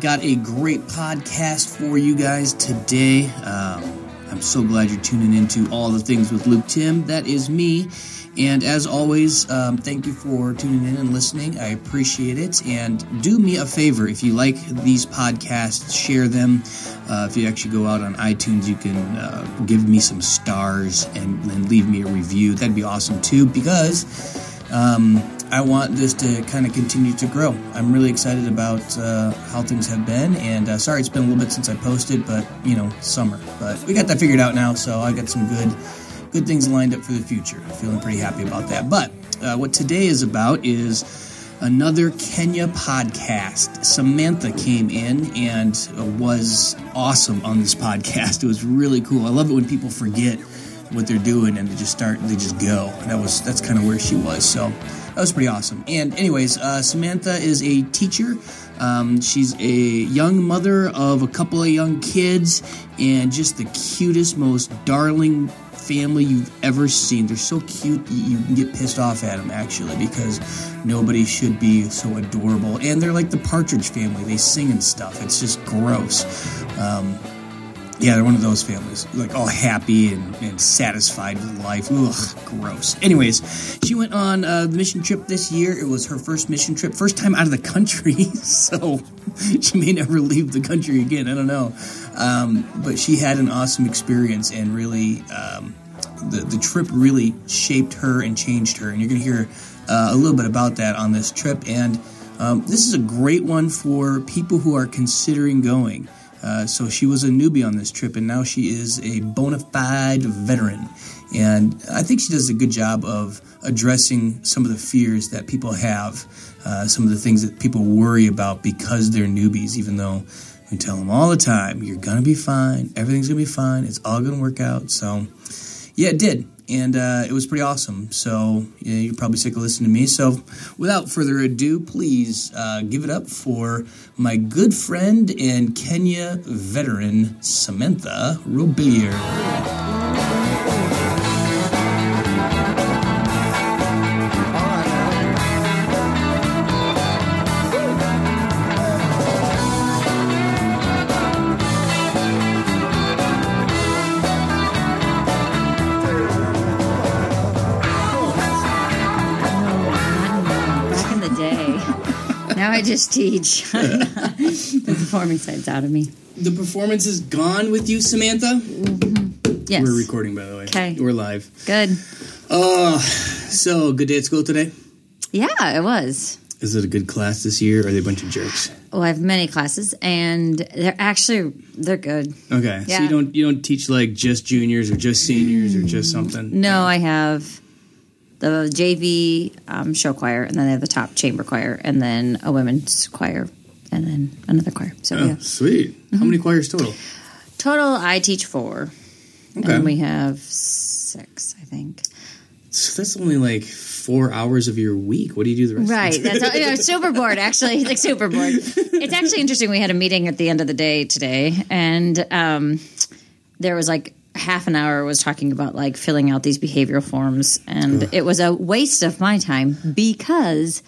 Got a great podcast for you guys today. I'm so glad you're tuning into All the Things with Luke Tim. That is me. And as always, thank you for tuning in and listening. I appreciate it. And do me a favor. If you like these podcasts, share them. If you actually go out on iTunes, you can give me some stars and leave me a review. That'd be awesome too, because I want this to kind of continue to grow. I'm really excited about how things have been, and sorry it's been a little bit since I posted, but, you know, summer. But we got that figured out now, so I got some good things lined up for the future. I'm feeling pretty happy about that. But what today is about is another Kenya podcast. Samantha came in and was awesome on this podcast. It was really cool. I love it when people forget what they're doing and they just go. That's kind of where she was, so that was pretty awesome. And anyways, Samantha is a teacher. She's a young mother of a couple of young kids, and just the cutest, most darling family you've ever seen. They're so cute you can get pissed off at them, actually, because nobody should be so adorable. And they're like the Partridge Family. They sing and stuff. It's just gross. Yeah, they're one of those families, like all happy and satisfied with life. Ugh, gross. Anyways, she went on the mission trip this year. It was her first mission trip, first time out of the country, so she may never leave the country again. I don't know. But she had an awesome experience, and really the trip really shaped her and changed her. And you're going to hear a little bit about that on this trip. And this is a great one for people who are considering going. So she was a newbie on this trip, and now she is a bona fide veteran. And I think she does a good job of addressing some of the fears that people have, some of the things that people worry about because they're newbies, even though we tell them all the time, you're going to be fine, everything's going to be fine, it's all going to work out. So, yeah, it did. And it was pretty awesome. So, yeah, you're probably sick of listening to me. So, without further ado, please give it up for my good friend and Kenya veteran, Samantha Rubier. I just teach. The performance side's out of me. The performance is gone with you, Samantha? Mm-hmm. Yes. We're recording, by the way. Okay. We're live. Good. Oh, so good day at school today? Yeah, it was. Is it a good class this year, or are they a bunch of jerks? Well, I have many classes, and they're good. Okay. Yeah. So you don't teach, like, just juniors or just seniors or just something? No, I have the JV show choir, and then they have the top chamber choir, and then a women's choir, and then another choir. So, oh, yeah. Sweet. Mm-hmm. How many choirs total? Total, I teach 4. Okay. And we have 6, I think. So that's only like 4 hours of your week. What do you do the rest of the time? Right. That's all, you know, super bored, actually. It's like super bored. It's actually interesting. We had a meeting at the end of the day today, and there was like half an hour was talking about like filling out these behavioral forms, and it was a waste of my time because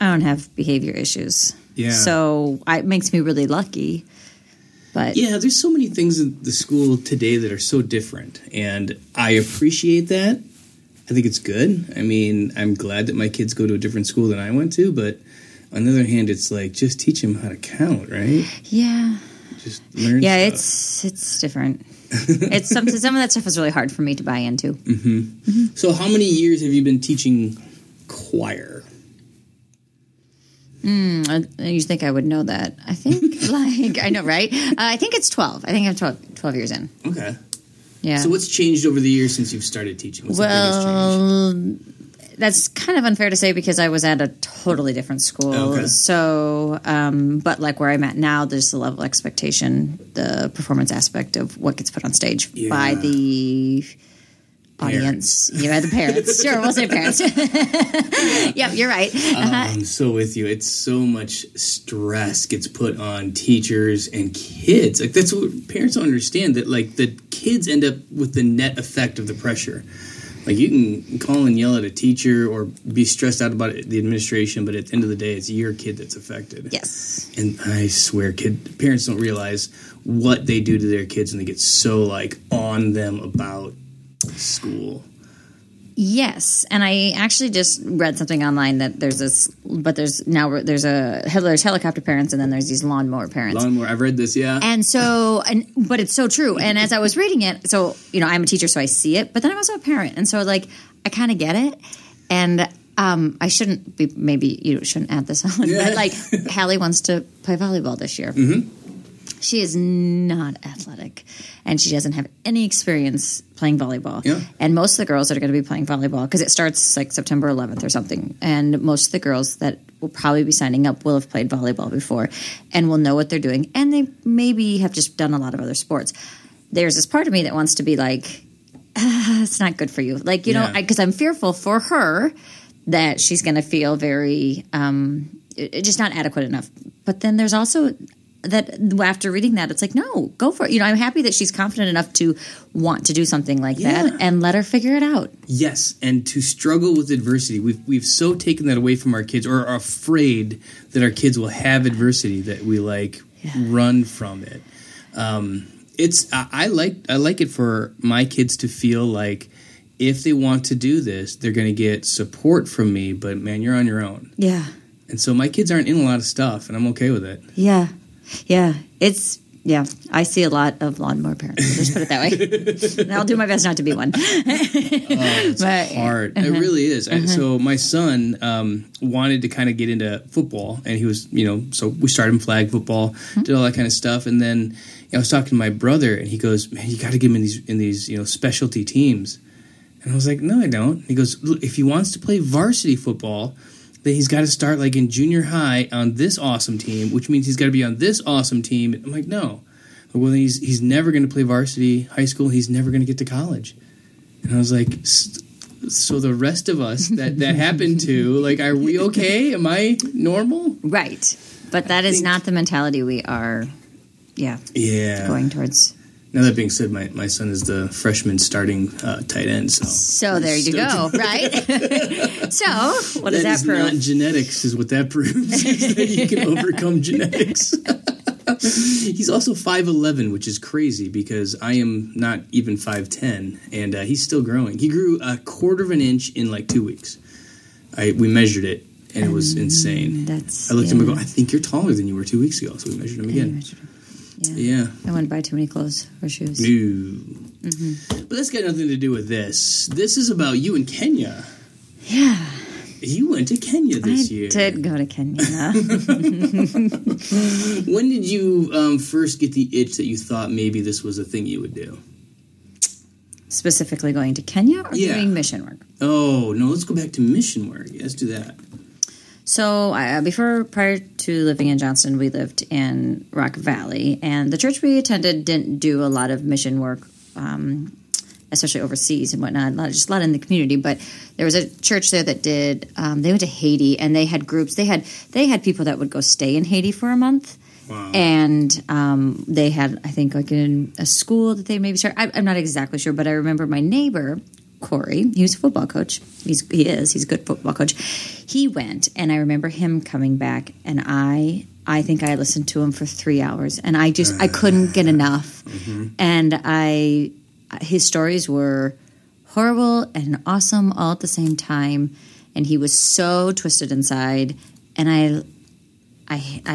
I don't have behavior issues. Yeah. So it makes me really lucky. But yeah, there's so many things in the school today that are so different, and I appreciate that. I think it's good. I mean, I'm glad that my kids go to a different school than I went to, but on the other hand, it's like just teach them how to count, right? Yeah. Just learn stuff. It's different. It's some of that stuff is really hard for me to buy into. Mm-hmm. Mm-hmm. So how many years have you been teaching choir? You think I would know that. I think, like, I know, right? I think it's 12. I think I'm 12 years in. Okay. Yeah. So what's changed over the years since you've started teaching? What's the biggest change? That's kind of unfair to say because I was at a totally different school. Okay. So, but like where I'm at now, there's the level of expectation, the performance aspect of what gets put on stage by the audience. Parents. Yeah, the parents. Sure, we'll say parents. Yep, you're right. I'm so with you. It's so much stress gets put on teachers and kids. Like, that's what parents don't understand, that like the kids end up with the net effect of the pressure. Like, you can call and yell at a teacher or be stressed out about the administration, but at the end of the day, it's your kid that's affected. Yes. And I swear, parents don't realize what they do to their kids, and they get so, like, on them about school. Yes, and I actually just read something online that there's helicopter parents, and then there's these lawnmower parents. Lawnmower, I've read this, yeah. And so, but it's so true. And as I was reading it, so, you know, I'm a teacher, so I see it, but then I'm also a parent, and so, like, I kind of get it. And I shouldn't be, maybe you shouldn't add this on, but like, Hallie wants to play volleyball this year. Mm-hmm. She is not athletic, and she doesn't have any experience playing volleyball. Yeah. And most of the girls that are going to be playing volleyball, because it starts like September 11th or something, and most of the girls that will probably be signing up will have played volleyball before and will know what they're doing, and they maybe have just done a lot of other sports. There's this part of me that wants to be like, it's not good for you. Like, you know, because I'm fearful for her that she's going to feel very just not adequate enough. But then there's also – that after reading that, it's like, no, go for it. You know, I'm happy that she's confident enough to want to do something like that, and let her figure it out. Yes, and to struggle with adversity. We've so taken that away from our kids, or are afraid that our kids will have adversity, that we run from it. I like it for my kids to feel like, if they want to do this, they're going to get support from me. But man, you're on your own. Yeah. And so my kids aren't in a lot of stuff, and I'm okay with it. Yeah. Yeah, I see a lot of lawnmower parents. I'll just put it that way. And I'll do my best not to be one. It's hard. Uh-huh. It really is. Uh-huh. So my son wanted to kind of get into football, and he was, you know, so we started him flag football, did all that kind of stuff. And then I was talking to my brother, and he goes, man, you got to get him in these, you know, specialty teams. And I was like, no, I don't. He goes, look, if he wants to play varsity football, then he's got to start, like, in junior high on this awesome team, which means he's got to be on this awesome team. I'm like, no. Well, then he's never going to play varsity high school. He's never going to get to college. And I was like, so the rest of us that happened to, like, are we okay? Am I normal? Right. But that is not the mentality we are, going towards. Now, that being said, my son is the freshman starting tight end. So there you go, right? So what does that prove? That is not genetics is what that proves, is that you can overcome genetics. He's also 5'11", which is crazy because I am not even 5'10", and he's still growing. He grew a quarter of an inch in like 2 weeks. We measured it, and it was insane. I looked at him and go, I think you're taller than you were 2 weeks ago, so we measured him again. Yeah. I wouldn't buy too many clothes or shoes. No. Mm-hmm. But that's got nothing to do with this. This is about you in Kenya. Yeah. You went to Kenya this year. I did go to Kenya. When did you first get the itch that you thought maybe this was a thing you would do? Specifically going to Kenya or doing mission work? Oh, no, let's go back to mission work. Yeah, let's do that. So prior to living in Johnston, we lived in Rock Valley, and the church we attended didn't do a lot of mission work, especially overseas and whatnot, just a lot in the community. But there was a church there that did. They went to Haiti, and they had groups. They had people that would go stay in Haiti for a month. Wow. And they had, I think, like in a school that they maybe started. I'm not exactly sure, but I remember my neighbor, Corey, he was a football coach. He's a good football coach. He went, and I remember him coming back, and I think I listened to him for 3 hours, and I just I couldn't get enough. Mm-hmm. And his stories were horrible and awesome all at the same time, and he was so twisted inside. And I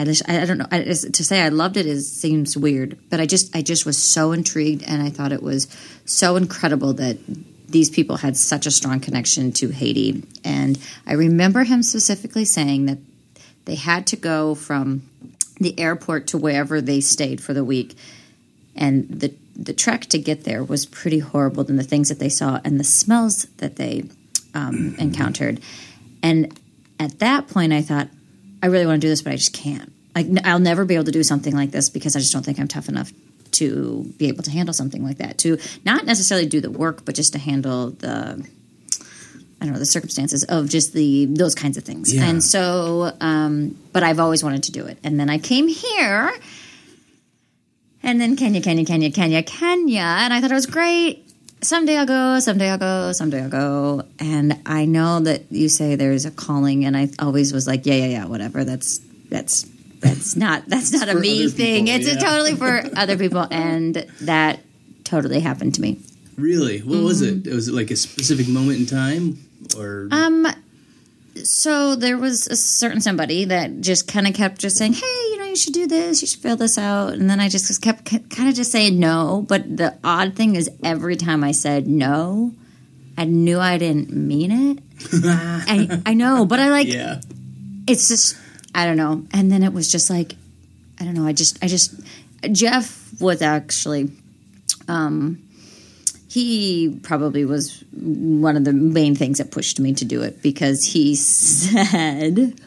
don't know, to say I loved it seems weird, but I just was so intrigued, and I thought it was so incredible that these people had such a strong connection to Haiti. And I remember him specifically saying that they had to go from the airport to wherever they stayed for the week. And the trek to get there was pretty horrible, than the things that they saw and the smells that they encountered. And at that point, I thought, I really want to do this, but I just can't. Like, I'll never be able to do something like this because I just don't think I'm tough enough to be able to handle something like that, to not necessarily do the work, but just to handle the, I don't know, the circumstances of just the those kinds of things. Yeah. And so, but I've always wanted to do it. And then I came here, and then Kenya, and I thought it was great. Someday I'll go. And I know that you say there's a calling, and I always was like, yeah, whatever. That's not a me thing. People, it's totally for other people, and that totally happened to me. Really? What was it? Was it like a specific moment in time, or? So there was a certain somebody that just kind of kept just saying, hey, you should do this, you should fill this out. And then I just kept kind of just saying no. But the odd thing is every time I said no, I knew I didn't mean it. I know, but I it's just, I don't know. And then it was just like, I don't know. I just, Jeff was actually, he probably was one of the main things that pushed me to do it, because he said,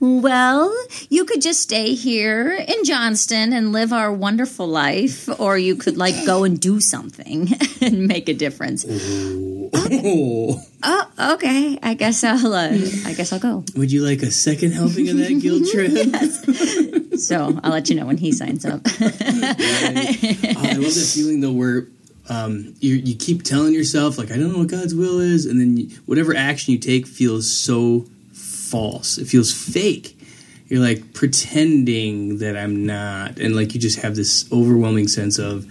well, you could just stay here in Johnston and live our wonderful life, or you could like go and do something and make a difference. Okay. I guess I'll go. Would you like a second helping of that guilt trip? Yes. So I'll let you know when he signs up. I love the feeling though where you keep telling yourself, like, I don't know what God's will is, and then whatever action you take feels so false. It feels fake. You're, like, pretending that I'm not, and, like, you just have this overwhelming sense of,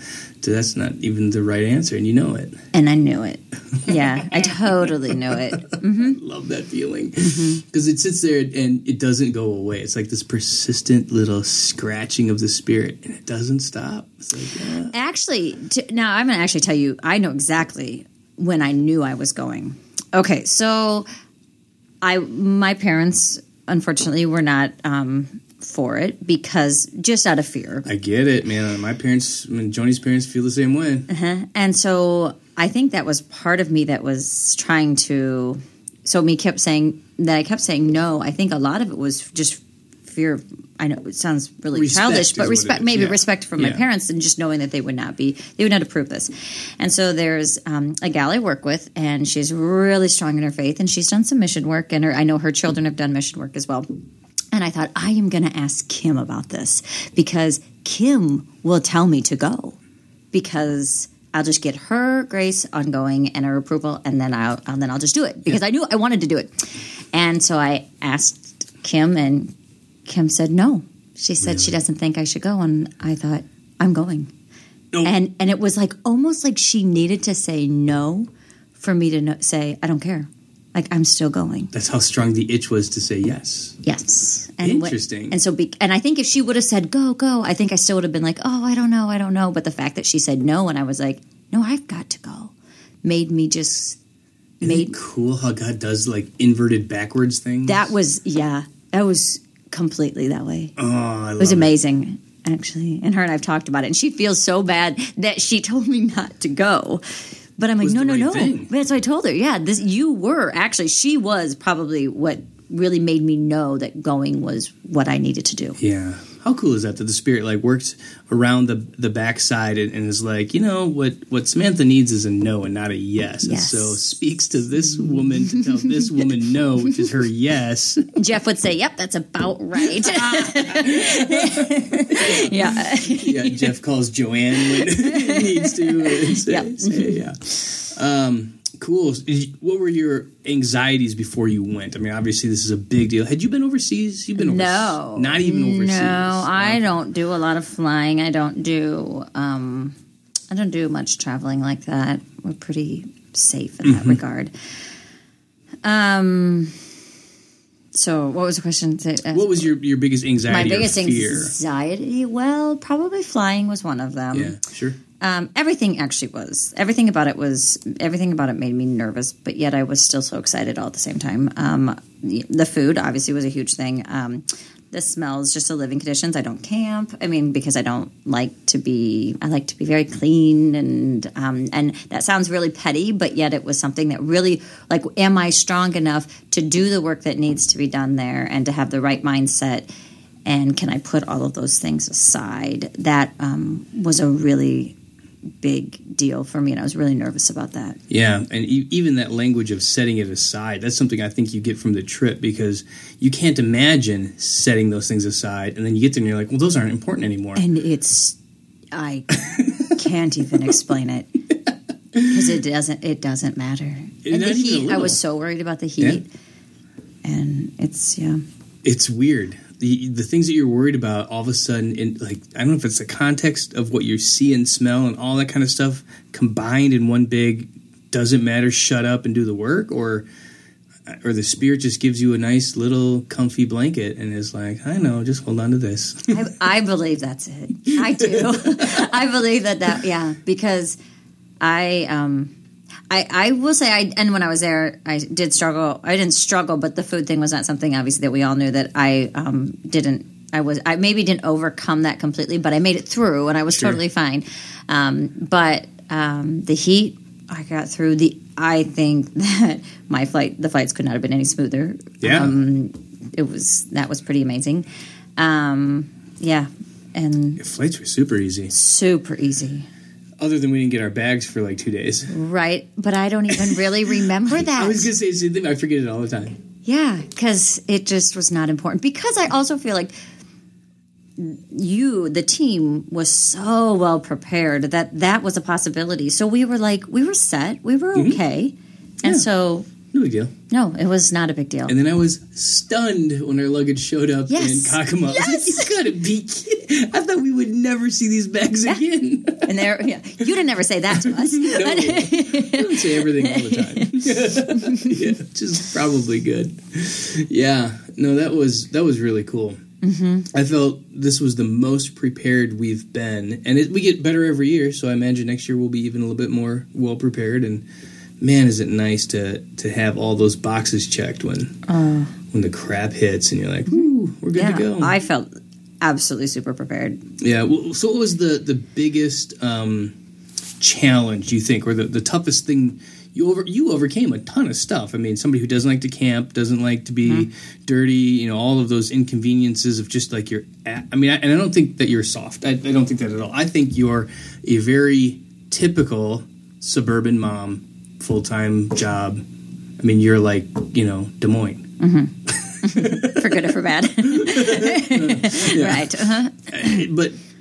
that's not even the right answer, and you know it. And I knew it. Yeah, I totally knew it. Mm-hmm. Love that feeling. Because it sits there, and it doesn't go away. It's like this persistent little scratching of the spirit, and it doesn't stop. It's like, Actually, now I'm going to actually tell you, I know exactly when I knew I was going. Okay, so my parents, unfortunately, were not for it, because just out of fear. I get it, man. My parents, Joni's parents, feel the same way. Uh-huh. And so I think that was part of me that was trying to. So me kept saying that I kept saying no. I think a lot of it was just fear. I know it sounds really childish, but respect from my parents, and just knowing that they would not approve this. And so there's a gal I work with, and she's really strong in her faith, and she's done some mission work, and I know her children have done mission work as well. And I thought, I am going to ask Kim about this, because Kim will tell me to go, because I'll just get her grace on going and her approval, and then I'll just do it, because I knew I wanted to do it. And so I asked Kim, and Kim said no. She said she doesn't think I should go, and I thought, I'm going. Nope. And it was like almost like she needed to say no for me to say, I don't care. Like, I'm still going. That's how strong the itch was to say yes. Yes. And interesting. And I think if she would have said, go, I think I still would have been like, oh, I don't know. But the fact that she said no, and I was like, no, I've got to go, made me just – Isn't it cool how God does, like, inverted backwards things? That was completely that way. Oh, I love it. It was amazing, actually. And her and I have talked about it. And she feels so bad that she told me not to go. But I'm like, no. That's what I told her. Yeah, she was probably what really made me know that going was what I needed to do. Yeah. How cool is that the Spirit, like, works around the backside and is like, you know, what Samantha needs is a no and not a yes. And so speaks to this woman to tell this woman no, which is her yes. Jeff would say, yep, that's about right. Yeah, Jeff calls Joanne when he needs to. And say. Cool. What were your anxieties before you went? I mean, obviously this is a big deal. Had you been overseas? No. Not even overseas. No, I don't do a lot of flying. I don't do much traveling like that. We're pretty safe in that regard. So what was the question? What was your biggest anxiety? My biggest anxiety? Well, probably flying was one of them. Yeah, sure. Everything about it made me nervous, but yet I was still so excited all at the same time. The food obviously was a huge thing. The smells, just the living conditions. I don't camp. I mean, because I like to be very clean, and that sounds really petty, but yet it was something that really, like, am I strong enough to do the work that needs to be done there and to have the right mindset and can I put all of those things aside? That was a really big deal for me, and I was really nervous about that. Yeah, and even that language of setting it aside, that's something I think you get from the trip, because you can't imagine setting those things aside, and then you get there and you're like, well, those aren't important anymore. And I can't even explain it, because it doesn't matter. And the heat, I was so worried about the heat, and it's weird. The things that you're worried about, all of a sudden, I don't know if it's the context of what you see and smell and all that kind of stuff combined in one big doesn't matter, shut up and do the work, or the Spirit just gives you a nice little comfy blanket and is like, I know, just hold on to this. I believe that's it. I do. I believe that, yeah, because I will say, and when I was there, I did struggle. I didn't struggle, but the food thing was not something, obviously, that we all knew that I maybe didn't overcome that completely, but I made it through, and I was totally fine. But the heat, I got through. I think that the flights could not have been any smoother. Yeah. That was pretty amazing. Yeah. And the flights were super easy. Super easy. Other than we didn't get our bags for like 2 days. Right. But I don't even really remember that. I was going to say, I forget it all the time. Yeah. Because it just was not important. Because I also feel like the team was so well prepared that was a possibility. So we were set. We were okay. Mm-hmm. And so... No big deal. No, it was not a big deal. And then I was stunned when our luggage showed up in Kakuma. Yes! I was like, you gotta be kidding. I thought we would never see these bags again. And you didn't ever say that to us. No, I don't say everything all the time. Yeah, which is probably good. Yeah, no, that was really cool. Mm-hmm. I felt this was the most prepared we've been, and we get better every year. So I imagine next year we'll be even a little bit more well prepared and. Man, is it nice to have all those boxes checked when the crap hits and you're like, ooh, we're good to go. I felt absolutely super prepared. Yeah. Well, so what was the biggest challenge you think, or the toughest thing? You overcame a ton of stuff. I mean, somebody who doesn't like to camp, doesn't like to be dirty, all of those inconveniences of just like I don't think that you're soft. I don't think that at all. I think you're a very typical suburban mom. Full-time job. I mean, you're like, Des Moines. Mm-hmm. For good or for bad. Right. Uh-huh.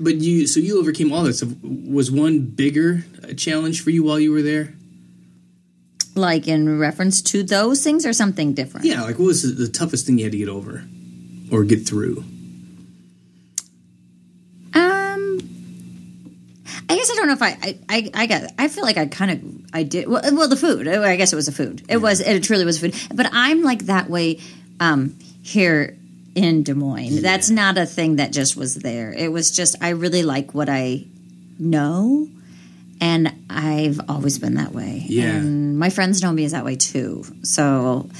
But you overcame all this. Was one bigger challenge for you while you were there? Like in reference to those things or something different? Yeah, like what was the toughest thing you had to get over or get through? I guess I don't know if I feel like I kind of, I did, well, the food, I guess it was the food. It truly was food. But I'm like that way here in Des Moines. Yeah. That's not a thing that just was there. It was just, I really like what I know, and I've always been that way. Yeah. And my friends know me as that way too. So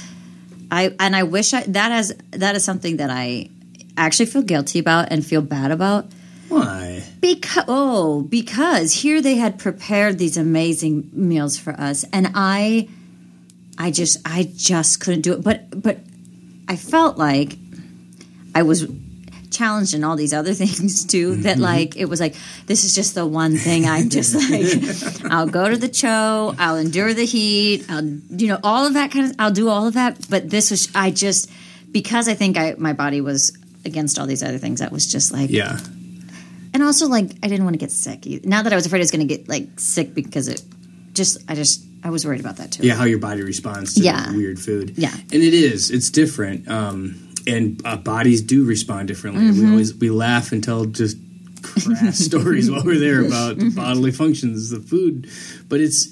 that is something that I actually feel guilty about and feel bad about. Why? Because here they had prepared these amazing meals for us, and I just couldn't do it. But I felt like I was challenged in all these other things too. That it was like, this is just the one thing I'm just like, I'll go to the show, I'll endure the heat, I'll all of that kind of, I'll do all of that. But this was because I think my body was against all these other things. That was just like, yeah. And also, I didn't want to get sick either. Not that I was afraid I was going to get, sick because I was worried about that, too. Yeah, how your body responds to weird food. Yeah. And it's different. And bodies do respond differently. Mm-hmm. We laugh and tell just crass stories while we're there about the bodily functions, the food. But it's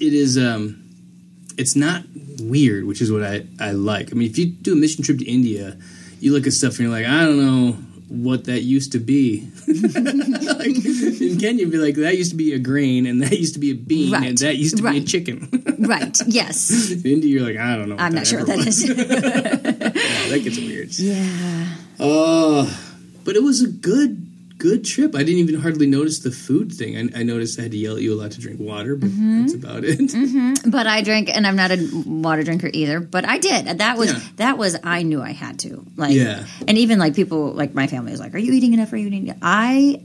not weird, which is what I like. I mean, if you do a mission trip to India, you look at stuff and you're like, I don't know what that used to be. In Kenya, be like, that used to be a grain, and that used to be a bean, right. And that used to be a chicken. Right, yes. In India, you're like, I don't know. I'm not sure what that is. Yeah, that gets weird. Yeah. But it was a good good trip. I didn't even hardly notice the food thing. I noticed I had to yell at you a lot to drink water, but that's about it. But I drink, and I'm not a water drinker either, but I did. That was I knew I had to. And even like people, like my family was like, are you eating enough? Are you eating enough? I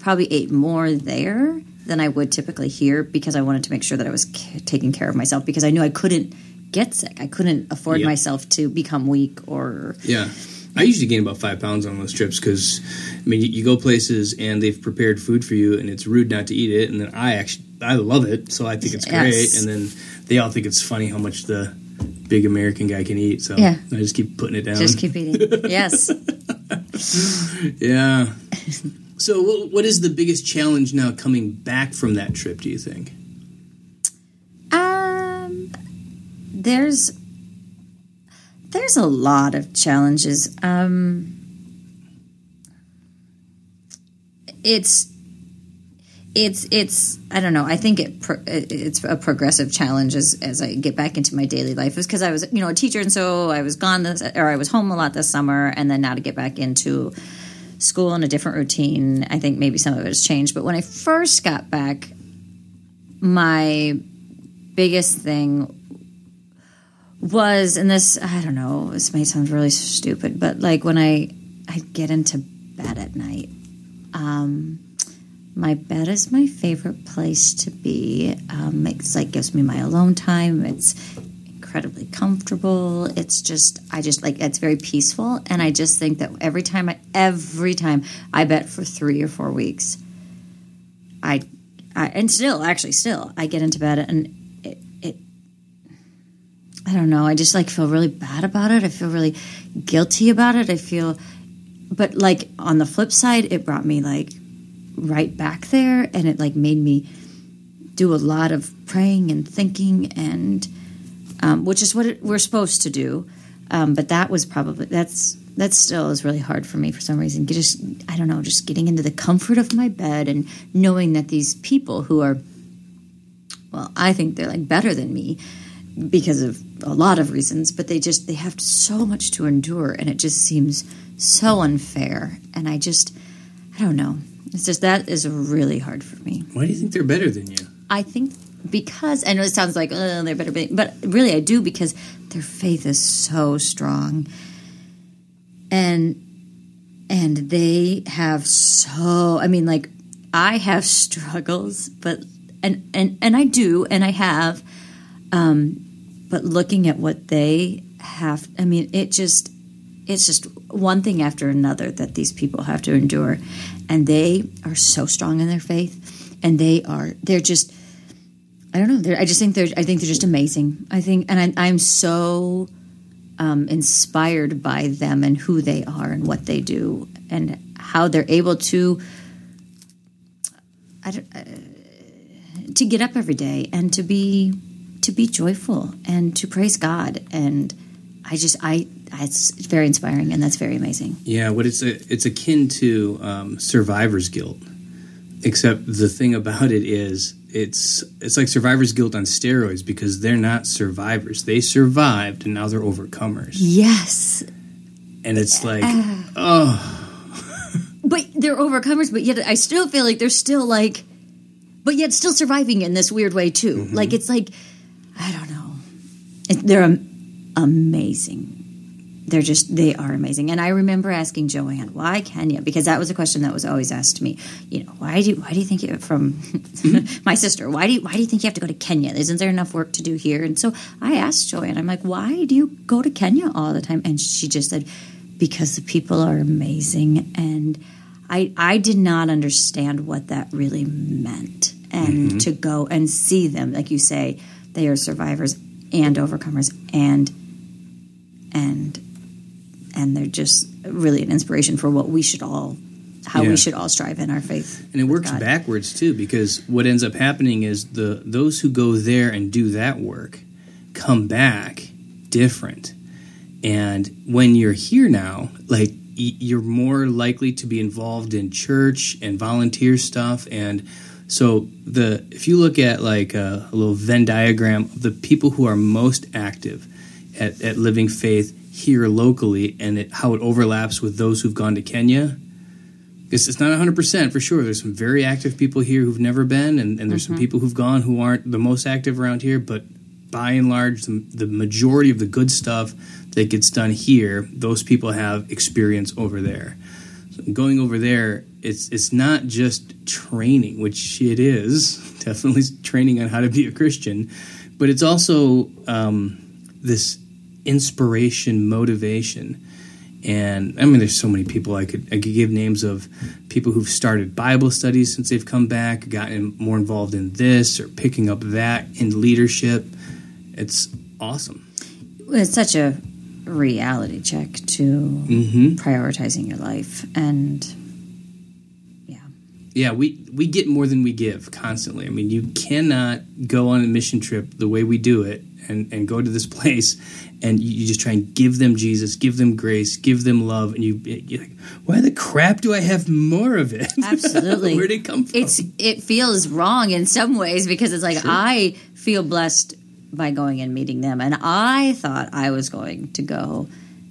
probably ate more there than I would typically here because I wanted to make sure that I was taking care of myself because I knew I couldn't get sick. I couldn't afford myself to become weak or... Yeah. I usually gain about 5 pounds on those trips because, I mean, you go places and they've prepared food for you and it's rude not to eat it. And then I love it, so I think it's great. Yes. And then they all think it's funny how much the big American guy can eat. So I just keep putting it down. Just keep eating. Yes. Yeah. So what is the biggest challenge now coming back from that trip, do you think? There's a lot of challenges. It's I don't know. I think it's a progressive challenge as I get back into my daily life. It was because I was, a teacher, and so I was I was home a lot this summer, and then now to get back into school and a different routine. I think maybe some of it has changed. But when I first got back, my biggest thing was, and this, I don't know, this may sound really stupid, but like when I'd get into bed at night, my bed is my favorite place to be. It's like gives me my alone time. It's incredibly comfortable. It's just, it's very peaceful. And I just think that every time, I bet for 3 or 4 weeks, I get into bed and I don't know. I just feel really bad about it. I feel really guilty about it. But on the flip side, it brought me right back there, and it made me do a lot of praying and thinking, and which is what we're supposed to do. But that was probably that still is really hard for me for some reason. Just getting into the comfort of my bed and knowing that these people who are, well, I think they're better than me, because of a lot of reasons, but they have so much to endure, and it just seems so unfair. And I don't know. It's just that is really hard for me. Why do you think they're better than you? I think because I know it sounds like they're better, but really I do, because their faith is so strong, and they have so. I mean, I have struggles, but and I do, and I have. But looking at what they have, I mean, it's just one thing after another that these people have to endure, and they are so strong in their faith, and they're just, I don't know, I think they're just amazing. I'm so inspired by them and who they are and what they do and how they're able to get up every day and to be joyful and to praise God. And it's very inspiring, and that's very amazing. Yeah, what it's akin to survivor's guilt, except the thing about it is it's like survivor's guilt on steroids, because they're not survivors. They survived, and now they're overcomers. Yes. And it's But they're overcomers, but yet I still feel they're still but yet still surviving in this weird way too. Mm-hmm. I don't know. They're amazing. They are amazing. And I remember asking Joanne, why Kenya? Because that was a question that was always asked to me. Why do you think you, from my sister, why do you think you have to go to Kenya? Isn't there enough work to do here? And so I asked Joanne, I'm why do you go to Kenya all the time? And she just said, because the people are amazing. And I did not understand what that really meant. And to go and see them, like you say, they are survivors and overcomers, and they're just really an inspiration for what we should all, how we should all strive in our faith. And it works God. Backwards too, because what ends up happening is those who go there and do that work come back different. And when you're here now, you're more likely to be involved in church and volunteer stuff. And so if you look at a little Venn diagram of the people who are most active at Living Faith here locally, and how it overlaps with those who've gone to Kenya, It's not 100% for sure. There's some very active people here who've never been, and there's some people who've gone who aren't the most active around here. But by and large, the majority of the good stuff that gets done here, those people have experience over there. So going over there, it's not just training, which it is, definitely training on how to be a Christian, but it's also this inspiration, motivation. And I mean, there's so many people I could give names of people who've started Bible studies since they've come back, gotten more involved in this or picking up that in leadership. It's awesome. It's such a reality check to prioritizing your life, and we get more than we give constantly. I mean, you cannot go on a mission trip the way we do it and go to this place, and you just try and give them Jesus, give them grace, give them love, and you're like, why the crap do I have more of it? Absolutely. Where'd it come from? It feels wrong in some ways, because it's like, sure, I feel blessed by going and meeting them, and I thought I was going to go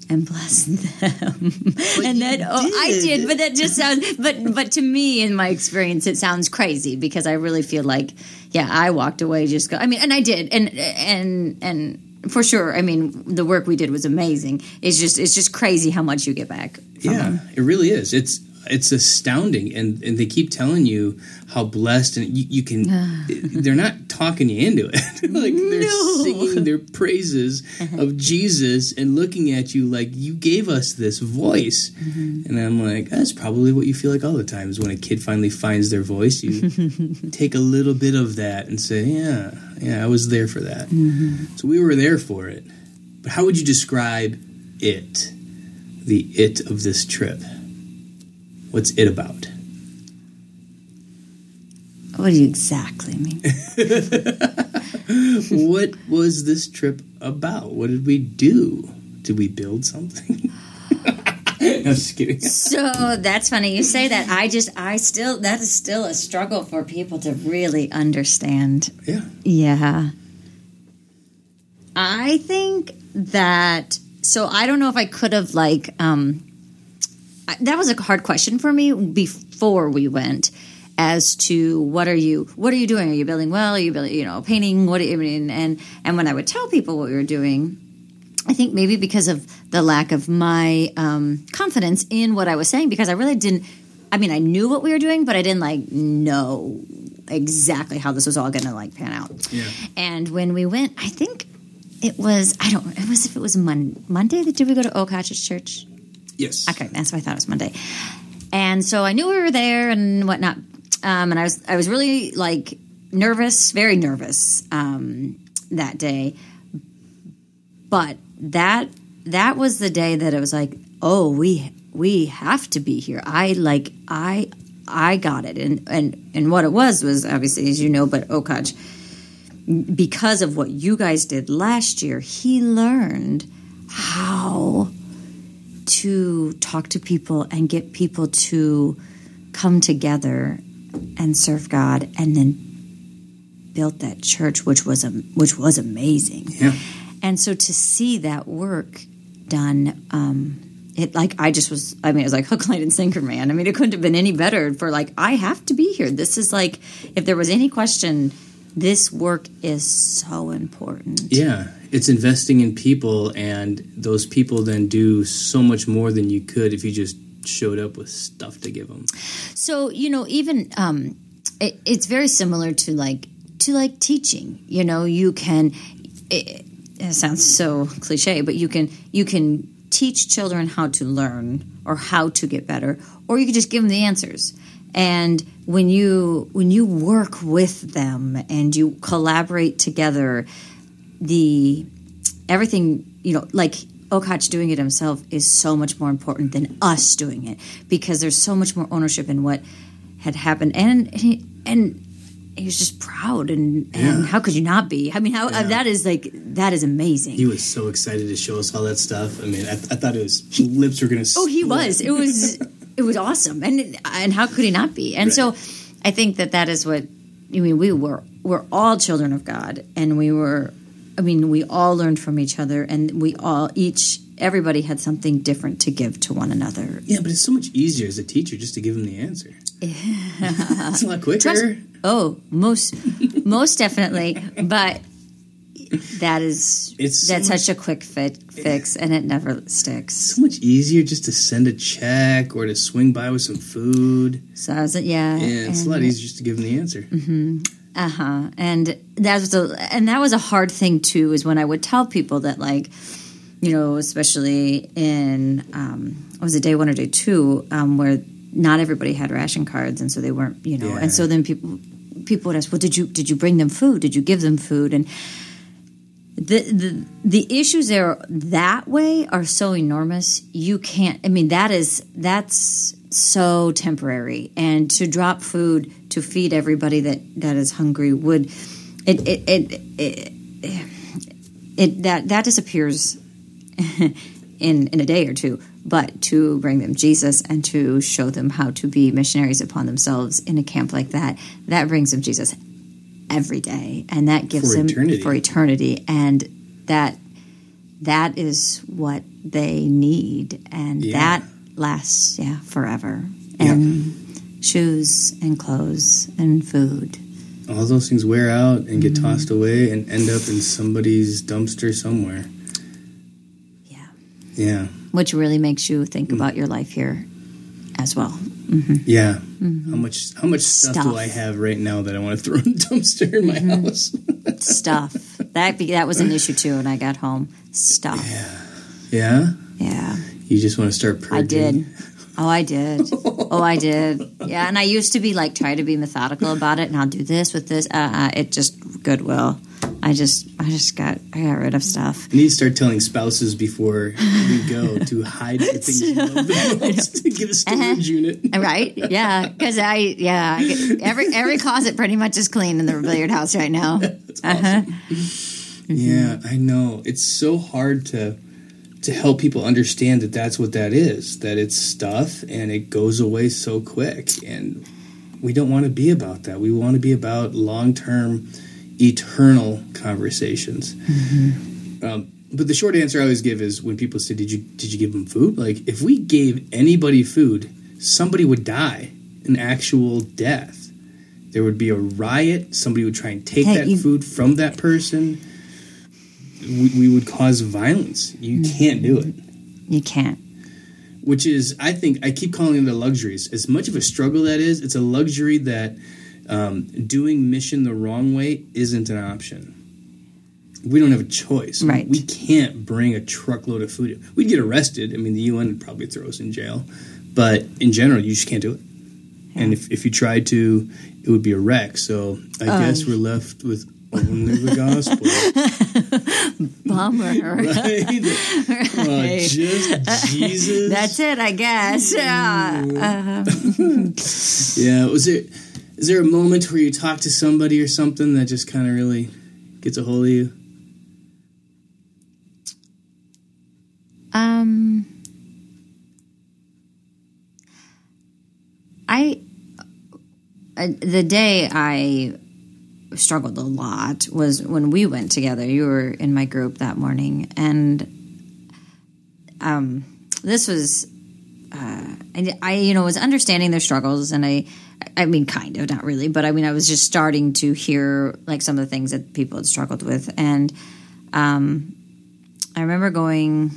and bless them. Well, and that I did, but that just sounds but to me, in my experience, it sounds crazy, because I really feel like, I walked away just go. I mean, and I did, and for sure, I mean, the work we did was amazing. It's just crazy how much you get back from them. It really is. It's astounding, and they keep telling you how blessed, and you can – they're not talking you into it. Like, they're singing their praises of Jesus and looking at you like, you gave us this voice. Mm-hmm. And I'm like, that's probably what you feel like all the time, is when a kid finally finds their voice, you take a little bit of that and say, yeah, I was there for that. Mm-hmm. So we were there for it. But how would you describe it, the it of this trip? What's it about? What do you exactly mean? What was this trip about? What did we do? Did we build something? I'm just kidding. So that's funny you say that. That is still a struggle for people to really understand. Yeah. I think that, so I don't know if I could have that was a hard question for me before we went, as to what are you doing? Are you building well? Are you building, painting? What do you mean? And when I would tell people what we were doing, I think maybe because of the lack of my confidence in what I was saying, because I really didn't. I mean, I knew what we were doing, but I didn't know exactly how this was all going to pan out. Yeah. And when we went, I think it was Monday that did we go to Okach's church? Yes. Okay, that's what I thought, it was Monday. And so I knew we were there and whatnot. And I was really nervous, very nervous that day. But that was the day that it was like, oh, we have to be here. I got it. And what it was obviously, as you know, but Okach, because of what you guys did last year, he learned how to talk to people and get people to come together and serve God, and then built that church, which was amazing. Yeah. And so to see that work done, it was like hook, line, and sinker, man. I mean, it couldn't have been any better for I have to be here. This is if there was any question, this work is so important. Yeah. It's investing in people, and those people then do so much more than you could if you just showed up with stuff to give them. So, even it's very similar to like teaching. You can – it sounds so cliche, but you can teach children how to learn or how to get better, or you can just give them the answers. And when you work with them and you collaborate together – everything, Okach doing it himself is so much more important than us doing it, because there's so much more ownership in what had happened. And he was just proud, and how could you not be? I mean, that is amazing. He was so excited to show us all that stuff. I mean, I thought his lips were going to. Oh, he was. It was awesome, and how could he not be? And so, I think that is what I mean. We're all children of God, and we all learned from each other, and we all each everybody had something different to give to one another. Yeah, but it's so much easier as a teacher just to give them the answer. Yeah. It's a lot quicker. Most definitely. But that's such a quick fix, and it never sticks. It's so much easier just to send a check or to swing by with some food. So I was like, it's a lot easier just to give them the answer. Mm-hmm. And that was a hard thing too, is when I would tell people that, like, you know, especially in it was a day one or day two where not everybody had ration cards, and so they weren't, you know, and so then people would ask, well, did you bring them food? Did you give them food? And the issues there that way are so enormous. You can't. I mean, that's so temporary, and to drop food to feed everybody that is hungry that disappears in a day or two. But to bring them Jesus and to show them how to be missionaries upon themselves in a camp like that brings them Jesus every day, and that gives them for eternity, and that is what they need, and that lasts forever, and shoes and clothes and food. All those things wear out and get tossed away and end up in somebody's dumpster somewhere. Yeah. Which really makes you think about your life here as well. Mm-hmm. Yeah. Mm-hmm. How much stuff do I have right now that I want to throw in the dumpster in my house? Stuff. That was an issue too when I got home. Stuff. Yeah? Yeah. You just want to start purging. I did. Yeah, and I used to be like, try to be methodical about it, and I'll do this with this. It just goodwill. I got rid of stuff. You need to start telling spouses before we go to hide the things you love the most. Get a storage unit, right? Yeah, because every closet pretty much is clean in the billiard house right now. That's awesome. Mm-hmm. Yeah, I know. It's so hard to help people understand that that's what that is. That it's stuff and it goes away so quick, and we don't want to be about that. We want to be about long-term, eternal conversations. Mm-hmm. But the short answer I always give is when people say, did you give them food? Like, if we gave anybody food, somebody would die an actual death. There would be a riot. Somebody would try and take food from that person. We would cause violence. You can't do it. You can't. Which is, I think, I keep calling it a luxury. As much of a struggle that is, it's a luxury that doing mission the wrong way isn't an option. We don't have a choice. Right. We can't bring a truckload of food. We'd get arrested. I mean, the UN would probably throw us in jail. But in general, you just can't do it. Yeah. And if you tried to, it would be a wreck. So I guess we're left with only the gospel. Bummer. Right? Just Jesus. That's it, I guess. Yeah. Is there a moment where you talk to somebody or something that just kind of really gets a hold of you? The day I struggled a lot was when we went together. You were in my group that morning, and this was I was understanding their struggles, and I mean, kind of, not really, but I mean, I was just starting to hear like some of the things that people had struggled with, and I remember going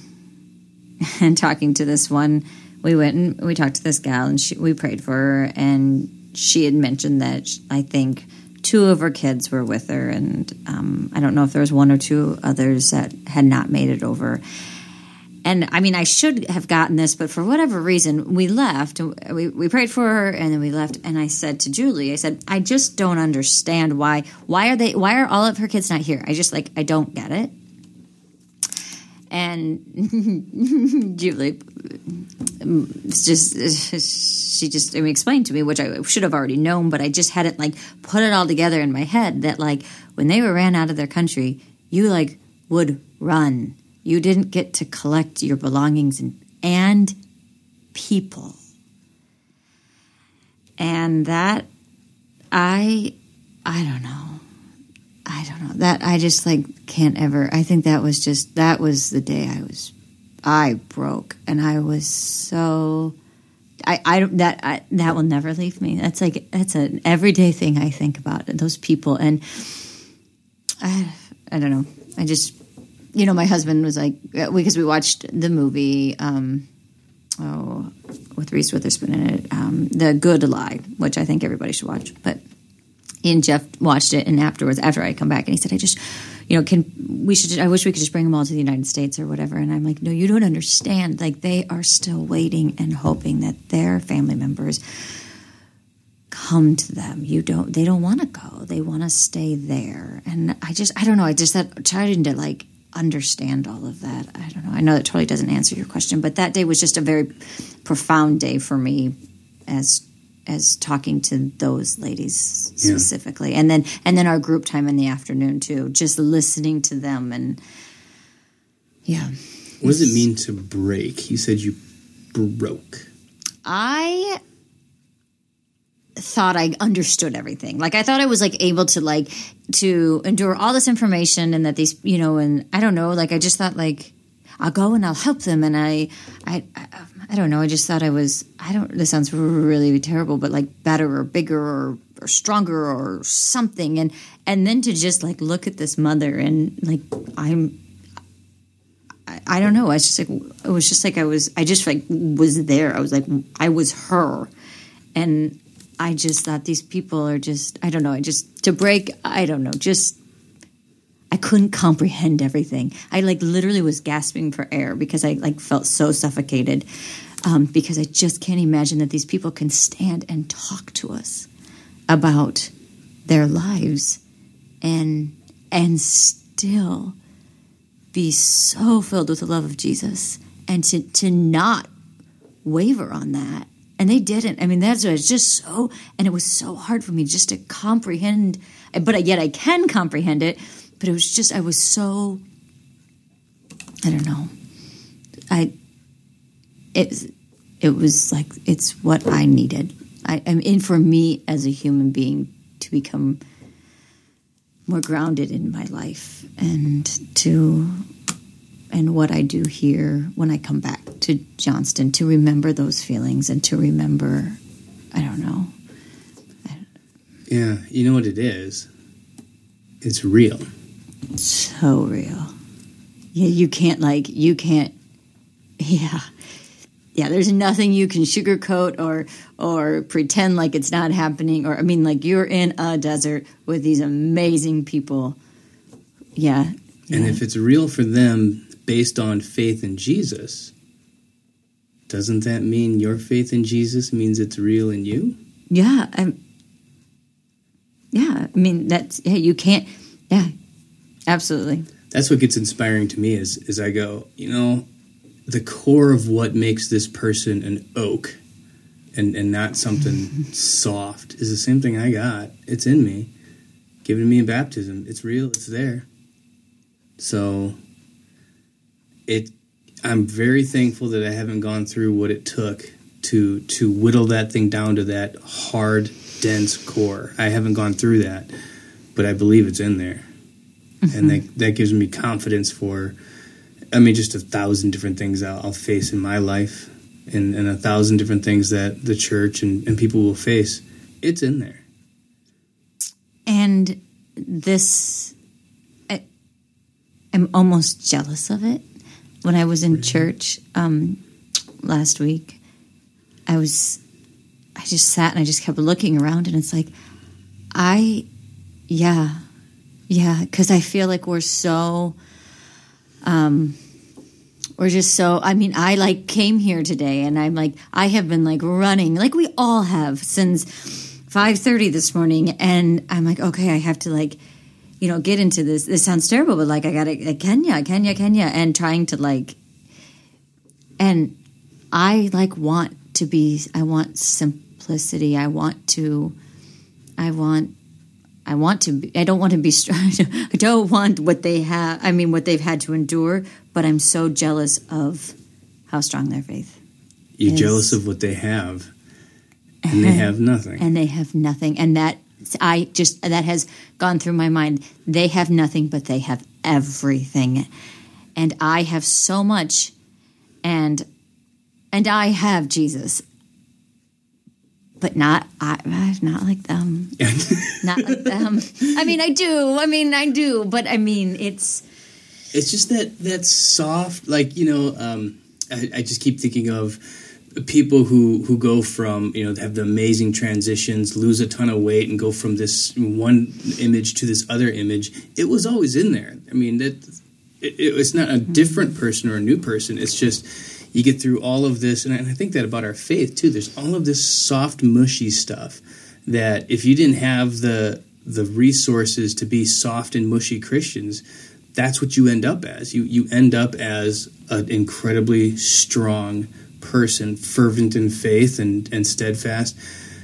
and talking to this one. We went and we talked to this gal, and we prayed for her, and she had mentioned that I think 2 of her kids were with her, and I don't know if there was 1 or 2 others that had not made it over. And, I mean, I should have gotten this, but for whatever reason, we left. We prayed for her, and then we left. And I said to Julie, I said, I just don't understand why are all of her kids not here? I just, like, I don't get it. And Julie she explained to me, which I should have already known, but I just hadn't, like, put it all together in my head that, like, when they were ran out of their country, you, like, would run. You didn't get to collect your belongings and people. And that, I don't know. That I just, like, can't ever. I think that was the day I was I broke, and I was so that will never leave me. That's an everyday thing I think about, those people. And I don't know. I just, you know, my husband was like, because we watched the movie with Reese Witherspoon in it, The Good Lie, which I think everybody should watch. But and Jeff watched it, and afterwards, after I come back, and he said, I wish we could just bring them all to the United States or whatever. And I'm like, no, you don't understand. Like, they are still waiting and hoping that their family members come to them. They don't want to go. They want to stay there. And I don't know. Trying to like understand all of that. I don't know. I know that totally doesn't answer your question, but that day was just a very profound day for me as talking to those ladies specifically. Yeah. And then our group time in the afternoon too, just listening to them. And yeah. What does it mean to break? You said you broke. I thought I understood everything. Like, I thought I was like able to like to endure all this information, and that these, you know, and I don't know, like, I just thought like, I'll go and I'll help them. And I don't know. I just thought I was, this sounds really terrible, but like better or bigger or stronger or something. And then to just like look at this mother and like, I don't know. I was there. I was like, I was her. And I just thought these people are just, I don't know. I just, to break, I don't know, just, I couldn't comprehend everything. I like literally was gasping for air because I like felt so suffocated because I just can't imagine that these people can stand and talk to us about their lives and still be so filled with the love of Jesus and to not waver on that. And they didn't. I mean, that's what it's just so, and it was so hard for me just to comprehend, but yet I can comprehend it. But it was just, I was so, I don't know. It was like, it's what I needed. For me as a human being to become more grounded in my life and what I do here when I come back to Johnston, to remember those feelings and to remember, I don't know. Yeah, you know what it is? It's real. So real. Yeah, you can't. Yeah, there's nothing you can sugarcoat or pretend like it's not happening. Or, I mean, like, you're in a desert with these amazing people. Yeah. Yeah. And if it's real for them based on faith in Jesus, doesn't that mean your faith in Jesus means it's real in you? Yeah. You can't. Yeah, absolutely. That's what gets inspiring to me is I go, you know, the core of what makes this person an oak and not something soft is the same thing I got. It's in me, given me in baptism. It's real. It's there. So I'm very thankful that I haven't gone through what it took to whittle that thing down to that hard, dense core. I haven't gone through that. But I believe it's in there. Mm-hmm. And that gives me confidence for, I mean, just 1,000 different things I'll face in my life and 1,000 different things that the church and people will face. It's in there. And this, I'm almost jealous of it. When I was in church last week, I just sat and I just kept looking around, and it's like, Yeah, because I feel like we're so, we're just so, I mean, I like came here today, and I'm like, I have been like running, like we all have, since 5:30 this morning, and I'm like, okay, I have to like, you know, get into this. This sounds terrible, but like I got to Kenya, and trying to like, and I like want to be, I want simplicity, I don't want to be I don't want what they have, I mean, what they've had to endure, but I'm so jealous of how strong their faith is. You're jealous of what they have, and they have nothing. And they have nothing. And that has gone through my mind. They have nothing, but they have everything. And I have so much, and I have Jesus, but not like them. Not like them. I do. But I mean, it's just that soft, like, you know, I just keep thinking of people who go from, you know, have the amazing transitions, lose a ton of weight, and go from this one image to this other image. It was always in there. I mean, it's not a different person or a new person. It's just you get through all of this, and I think that about our faith too. There's all of this soft, mushy stuff that if you didn't have the resources to be soft and mushy Christians, that's what you end up as. You end up as an incredibly strong person, fervent in faith and steadfast.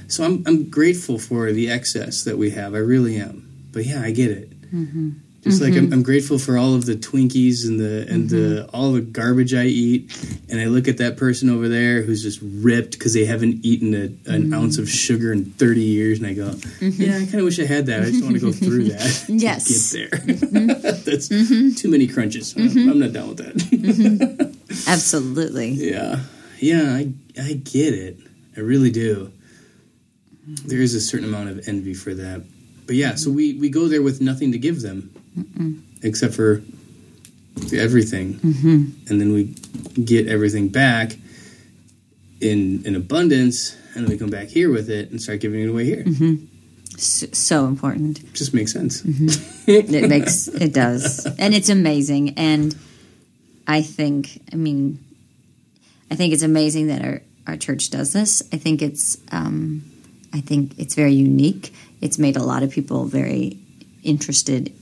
So I'm grateful for the excess that we have. I really am. But yeah, I get it. Mm-hmm. Just like I'm grateful for all of the Twinkies and the all the garbage I eat, and I look at that person over there who's just ripped because they haven't eaten an ounce of sugar in 30 years, and I go, yeah, I kind of wish I had that. I just want to go through that. Yes, to get there. That's too many crunches. I'm not down with that. Absolutely. Yeah, I get it. I really do. There is a certain amount of envy for that, but yeah. So we go there with nothing to give them. Mm-mm. Except for everything. And then we get everything back in abundance, and then we come back here with it and start giving it away here. So important. It just makes sense. It does. And it's amazing. And I think it's amazing that our church does this. I think it's very unique. It's made a lot of people very interested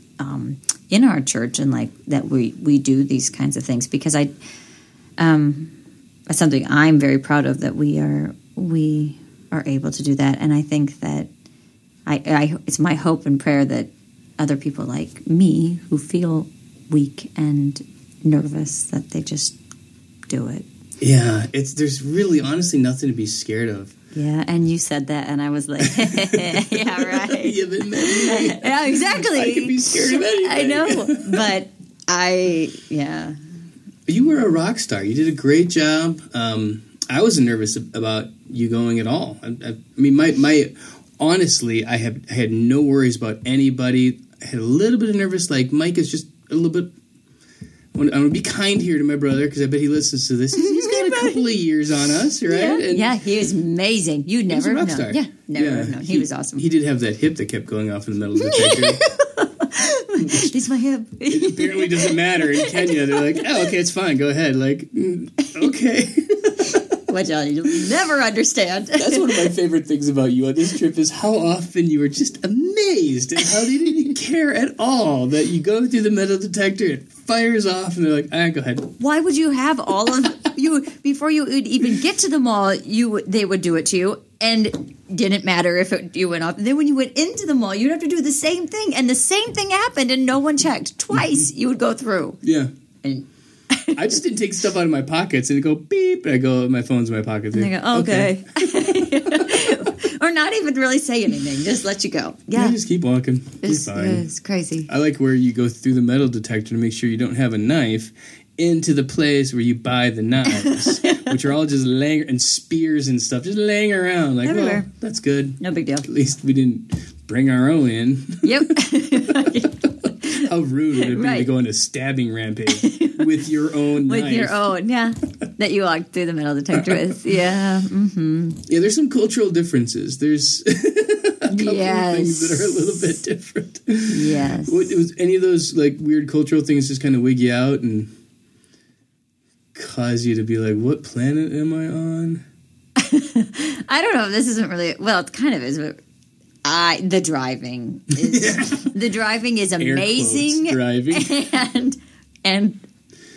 in our church, and like that we do these kinds of things, because that's something I'm very proud of, that we are able to do that. And I think that I it's my hope and prayer that other people like me who feel weak and nervous, that they just do it. Yeah, there's really honestly nothing to be scared of. Yeah, and you said that, and I was like, yeah, right. You've been mad. Yeah, exactly. I can be scared of anything. I know, but You were a rock star. You did a great job. I wasn't nervous about you going at all. Honestly, I had no worries about anybody. I had a little bit of nervous, like Mike is just a little bit. I'm going to be kind here to my brother, because I bet he listens to this. He's got a couple of years on us, right? Yeah, and he was amazing. You never know. Yeah, never known. He was awesome. He did have that hip that kept going off in the middle of the picture. It's my hip. It apparently doesn't matter in Kenya. They're like, oh, okay, it's fine. Go ahead. Like, okay. Watch out, you'll never understand. That's one of my favorite things about you on this trip, is how often you were just amazed at how they didn't care at all that you go through the metal detector, it fires off, and they're like, all right, go ahead. Why would you have all of you before you would even get to the mall? They would do it to you, and didn't matter if you went off. And then when you went into the mall, you'd have to do the same thing, and the same thing happened, and no one checked. Twice you would go through. Yeah. And I just didn't take stuff out of my pockets, and it go beep, and I go, my phone's in my pocket. And I go, okay. Or not even really say anything, just let you go. Yeah, just keep walking. It's fine. It's crazy. I like where you go through the metal detector to make sure you don't have a knife, into the place where you buy the knives, which are all just laying, and spears and stuff, just laying around. Like, everywhere. Well, that's good. No big deal. At least we didn't bring our own in. Yep. How rude would it be to go on a stabbing rampage with your own knife? With your own, yeah. That you walked through the metal detector with. Yeah. Mm-hmm. Yeah, there's some cultural differences. There's a couple of things that are a little bit different. Yes. Was any of those like weird cultural things just kind of wig you out and cause you to be like, what planet am I on? I don't know if this isn't really, well, it kind of is, but the driving is amazing. Air quotes, driving. and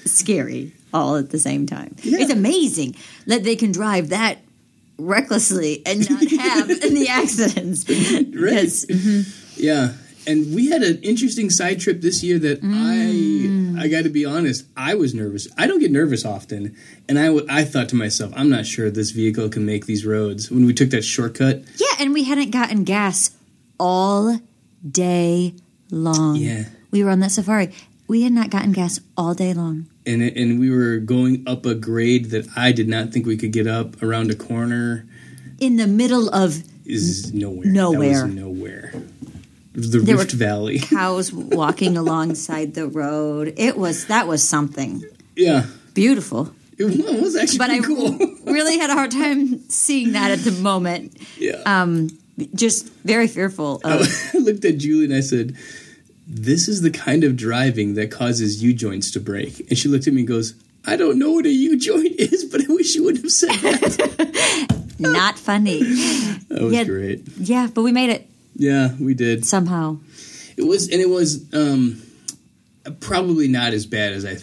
scary all at the same time. Yeah. It's amazing that they can drive that recklessly and not have any accidents. Right. Yeah. And we had an interesting side trip this year that I got to be honest, I was nervous. I don't get nervous often. And I thought to myself, I'm not sure this vehicle can make these roads, when we took that shortcut. Yeah, and we hadn't gotten gas all day long. Yeah. We were on that safari. We had not gotten gas all day long. and we were going up a grade that I did not think we could get up, around a corner. In the middle of... is nowhere. Nowhere. That was nowhere. The there Rift were Valley. Cows walking alongside the road. That was something. Yeah. Beautiful. It was actually pretty cool. But I really had a hard time seeing that at the moment. Yeah. Just very fearful. I looked at Julie and I said, this is the kind of driving that causes U-joints to break. And she looked at me and goes, I don't know what a U-joint is, but I wish you wouldn't have said that. Not funny. That was great. Yeah, but we made it. Yeah, we did. Somehow. It was probably not as bad as I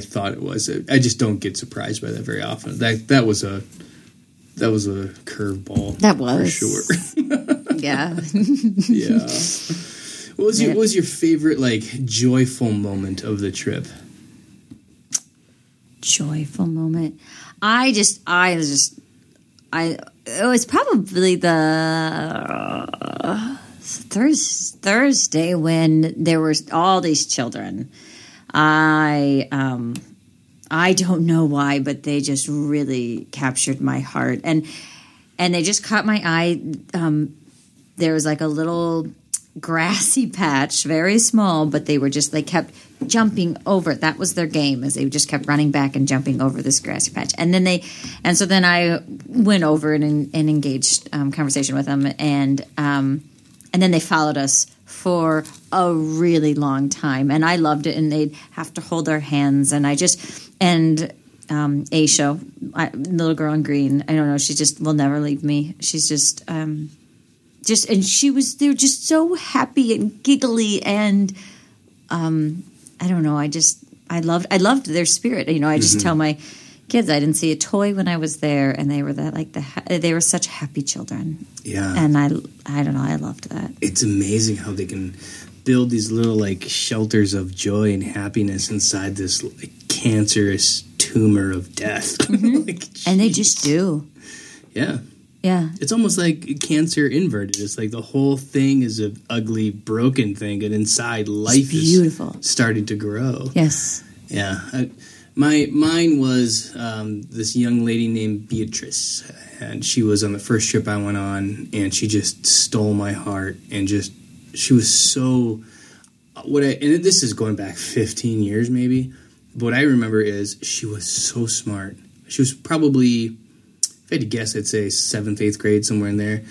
thought it was. I just don't get surprised by that very often. That was a curveball. That was for sure. Yeah. Yeah. What was your favorite, like, joyful moment of the trip? Joyful moment. It was probably the Thursday when there were all these children. I don't know why, but they just really captured my heart, and they just caught my eye. There was like a little grassy patch, very small, but they kept jumping over. That was their game, as they just kept running back and jumping over this grassy patch. And then so then I went over and engaged conversation with them, and then they followed us for a really long time, and I loved it. And they'd have to hold their hands, and Aisha, little girl in green, I don't know, she just will never leave me. She's and they were just so happy and giggly, and I don't know. I loved their spirit. You know, I just tell my kids I didn't see a toy when I was there, and they were they were such happy children. Yeah, and I don't know. I loved that. It's amazing how they can build these little, like, shelters of joy and happiness inside this, like, cancerous tumor of death. Mm-hmm. Like, and they just do. Yeah. Yeah. It's almost like cancer inverted. It's like the whole thing is an ugly, broken thing, and inside life is starting to grow. Yes. Yeah. Mine was this young lady named Beatrice, and she was on the first trip I went on, and she just stole my heart, and just she was so – and this is going back 15 years maybe. But what I remember is she was so smart. She was probably – I had to guess, I'd say 7th, 8th grade, somewhere in there.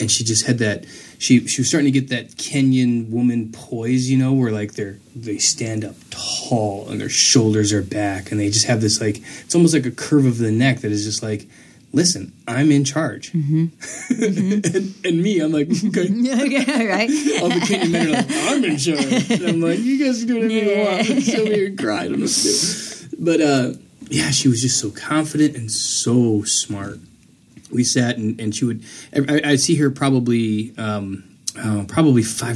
And she just had that – she was starting to get that Kenyan woman poise, you know, where, like, they stand up tall and their shoulders are back. And they just have this, like – it's almost like a curve of the neck that is just like, listen, I'm in charge. Mm-hmm. Mm-hmm. and me, I'm like, okay. Okay, right. All the Kenyan men are like, I'm in charge. And I'm like, you guys are doing everything you want. I'm just over here crying. I'm just doing it. But yeah, she was just so confident and so smart. We sat, and she would – I'd see her probably 5 or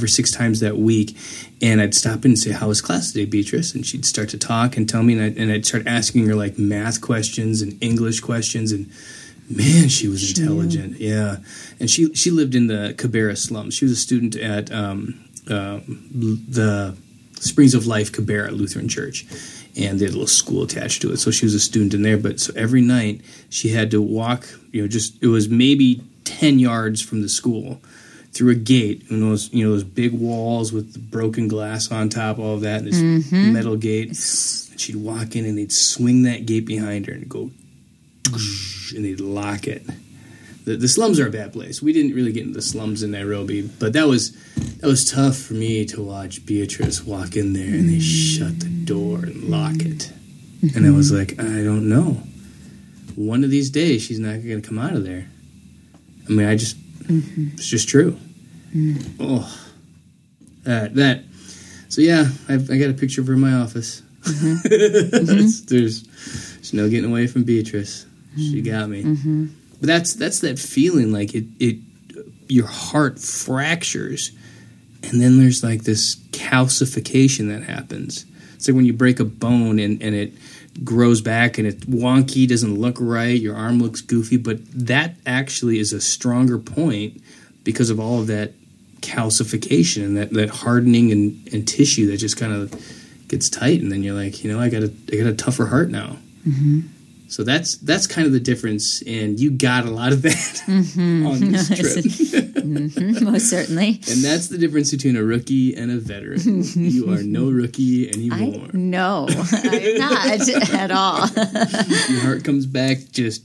6 times that week, and I'd stop in and say, how was class today, Beatrice? And she'd start to talk and tell me, and I'd start asking her, like, math questions and English questions, and man, she was intelligent. Yeah. And she lived in the Kibera slums. She was a student at the Springs of Life Kibera Lutheran Church. And they had a little school attached to it, so she was a student in there. But so every night she had to walk, you know, just it was maybe 10 yards from the school through a gate, and those, you know, those big walls with the broken glass on top, all of that, and this metal gate. And she'd walk in, and they'd swing that gate behind her and go, and they'd lock it. The slums are a bad place. We didn't really get into the slums in Nairobi, but that was tough for me to watch Beatrice walk in there, and they shut the door and lock it. And I was like, I don't know. One of these days, she's not going to come out of there. I mean, I just it's just true. Oh, that. So yeah, I got a picture of her in my office. There's no getting away from Beatrice. She got me. But that's that feeling, like it your heart fractures, and then there's like this calcification that happens. It's like when you break a bone and it grows back and it's wonky, doesn't look right, your arm looks goofy, but that actually is a stronger point because of all of that calcification and that hardening and tissue that just kind of gets tight, and then you're like, you know, I got a tougher heart now. Mm-hmm. So that's kind of the difference, and you got a lot of that mm-hmm. on this trip. Mm-hmm, most certainly. And that's the difference between a rookie and a veteran. You are no rookie anymore. No, I'm not at all. Your heart comes back just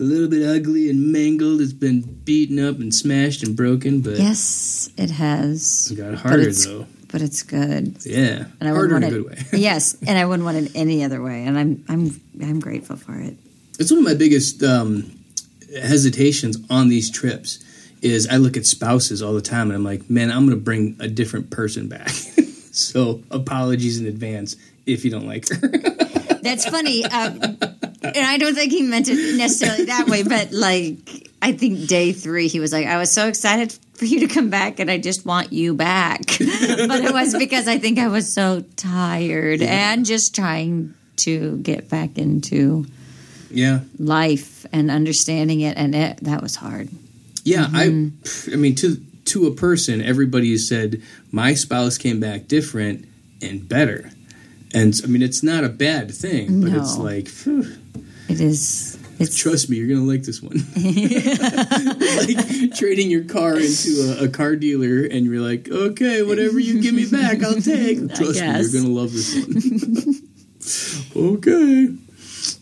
a little bit ugly and mangled. It's been beaten up and smashed and broken, but yes, it has. It got harder though. But it's good. Yeah. And I harder in a good way. Yes. And I wouldn't want it any other way. And I'm grateful for it. It's one of my biggest hesitations on these trips is I look at spouses all the time and I'm like, man, I'm going to bring a different person back. So apologies in advance if you don't like her. That's funny. And I don't think he meant it necessarily that way. But like, I think day 3, he was like, I was so excited for you to come back, and I just want you back. But it was because I think I was so tired and just trying to get back into life and understanding it, and that was hard. Yeah, mm-hmm. I mean, to a person, everybody has said, my spouse came back different and better. And, I mean, it's not a bad thing, but it's like, phew. It is. Trust me, you're going to like this one. Like trading your car into a car dealer and you're like, okay, whatever you give me back, I'll take. Trust me, you're going to love this one. Okay.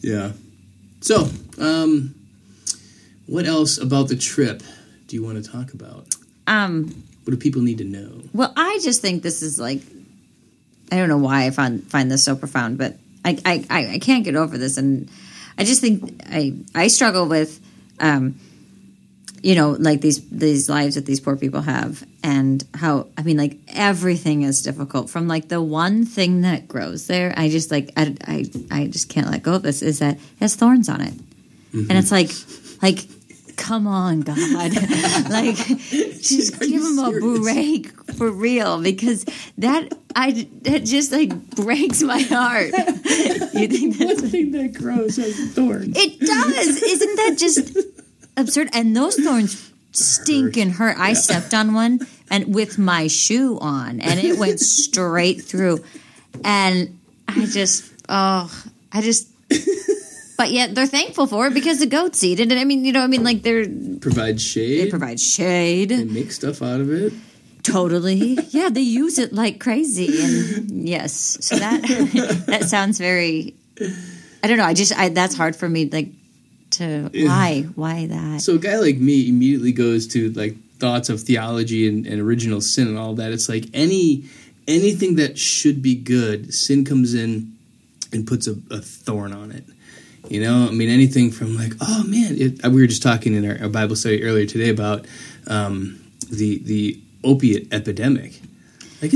Yeah. So, what else about the trip do you want to talk about? What do people need to know? Well, I just think this is like, I don't know why I find this so profound, but I can't get over this, and I just think I struggle with, you know, like these lives that these poor people have, and how, I mean, like everything is difficult from like the one thing that grows there. I just like, I just can't let go of this, is that it has thorns on it. Mm-hmm. And it's like, come on, God. Like, just give them a break for real, because that just like breaks my heart. You think that's one thing that grows as thorns? It does. Isn't that just absurd? And those thorns stink and hurt. I stepped on one and with my shoe on, and it went straight through. And I just. But yet they're thankful for it because the goats eat it. And I mean, you know, I mean, like provide shade. They provide shade. They make stuff out of it. Totally. Yeah, they use it like crazy. And yes, so that sounds very, I don't know. I that's hard for me, like, to why that. So a guy like me immediately goes to like thoughts of theology and original sin and all that. It's like anything that should be good, sin comes in and puts a thorn on it. You know, I mean, anything from like, oh, man, we were just talking in our Bible study earlier today about the opiate epidemic. Like,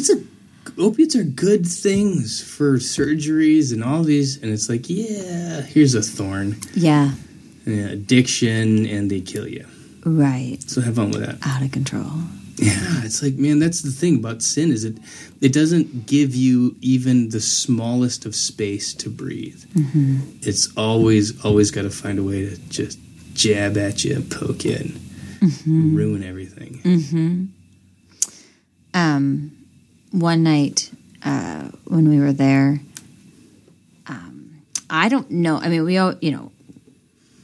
opiates are good things for surgeries and all these. And it's like, yeah, here's a thorn. Yeah, addiction, and they kill you. Right. So have fun with that. Out of control. Yeah, it's like, man, that's the thing about sin, is it doesn't give you even the smallest of space to breathe. Mm-hmm. It's always got to find a way to just jab at you, poke you, and ruin everything. Mm-hmm. One night when we were there, I don't know. I mean, we all, you know,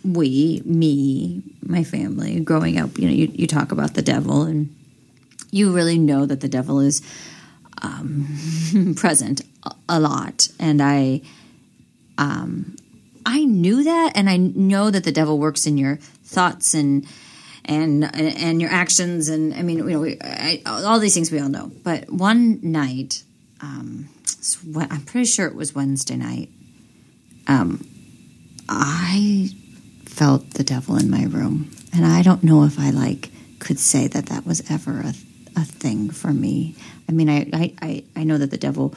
my family, growing up, you know, you talk about the devil and you really know that the devil is present a lot. And I knew that, and I know that the devil works in your thoughts and your actions. And, I mean, you know, all these things we all know. But one night, I'm pretty sure it was Wednesday night, I felt the devil in my room. And I don't know if I, like, could say that was ever a thing for me. I mean, I know that the devil,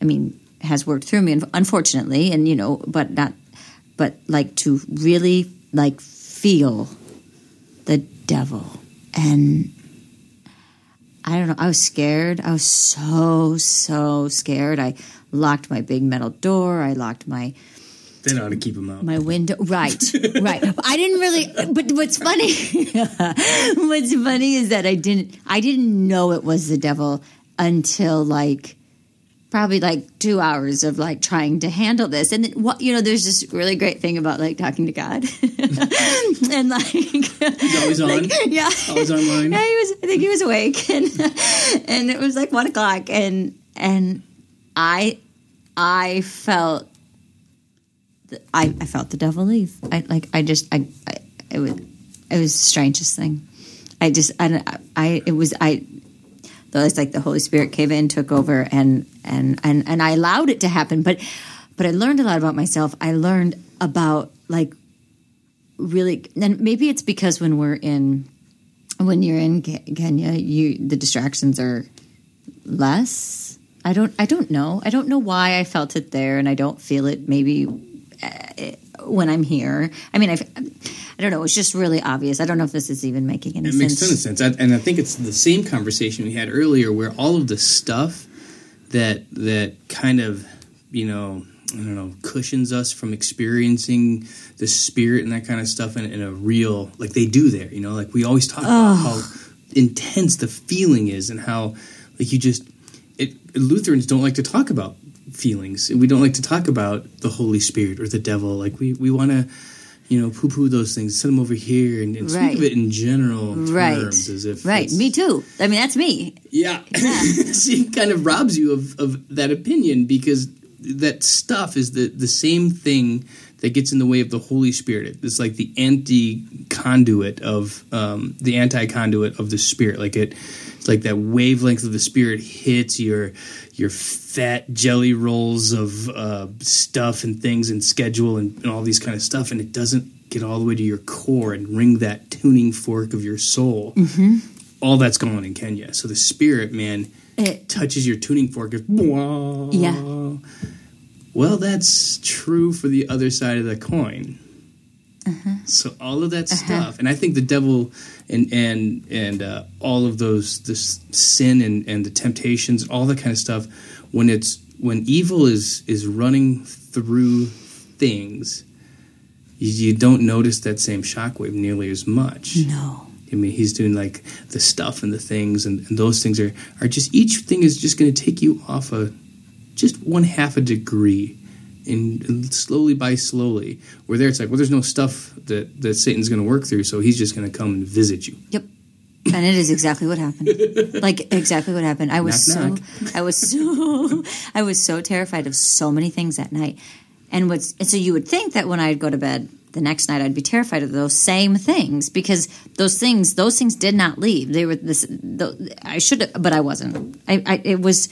I mean, has worked through me, unfortunately, and, you know, but like to really like feel the devil. And I don't know, I was scared. I was so scared. I locked my big metal door. I locked my... They know how to keep them out. My window, right. I didn't really. But what's funny is that I didn't know it was the devil until like probably like 2 hours of like trying to handle this. And then, you know, there's this really great thing about like talking to God and like, he's always on, like, yeah, always online. Yeah, I think he was awake and it was like 1 o'clock and I felt, I felt the devil leave. It was the strangest thing. It's like the Holy Spirit came in, took over, and I allowed it to happen. But I learned a lot about myself. I learned about like really, and maybe it's because when you're in Kenya, the distractions are less. I don't know. I don't know why I felt it there, and I don't feel it maybe when I'm here. I mean, I don't know. It's just really obvious. I don't know if this is even making any sense. It makes sense. And I think it's the same conversation we had earlier where all of the stuff that kind of, you know, I don't know, cushions us from experiencing the Spirit and that kind of stuff in a real, like they do there, you know, like we always talk about how intense the feeling is and how like you just, Lutherans don't like to talk about feelings. We don't like to talk about the Holy Spirit or the devil. Like we want to, you know, poo-poo those things, set them over here, and right. Speak of it in general terms. Right. As if right. Me too. I mean, that's me. Yeah. See, it kind of robs you of that opinion because that stuff is the same thing that gets in the way of the Holy Spirit. It's like the anti-conduit of the Spirit. Like it's like that wavelength of the Spirit hits your fat jelly rolls of stuff and things and schedule and all these kind of stuff, and it doesn't get all the way to your core and ring that tuning fork of your soul. Mm-hmm. All that's going on in Kenya. So the Spirit, man, it touches your tuning fork. Yeah. Well, that's true for the other side of the coin. Uh-huh. So all of that stuff, and I think the devil and all of those, this sin and the temptations, all that kind of stuff, when evil is running through things, you don't notice that same shockwave nearly as much. No. I mean, he's doing like the stuff and the things, and those things are just, each thing is just going to take you off a just 0.5 degree, and slowly, where there it's like, well, there's no stuff that Satan's going to work through, so he's just going to come and visit you. Yep, and it is exactly what happened. I was so terrified of so many things that night, and so you would think that when I'd go to bed the next night, I'd be terrified of those same things because those things did not leave. They were this. I should, but I wasn't. It was.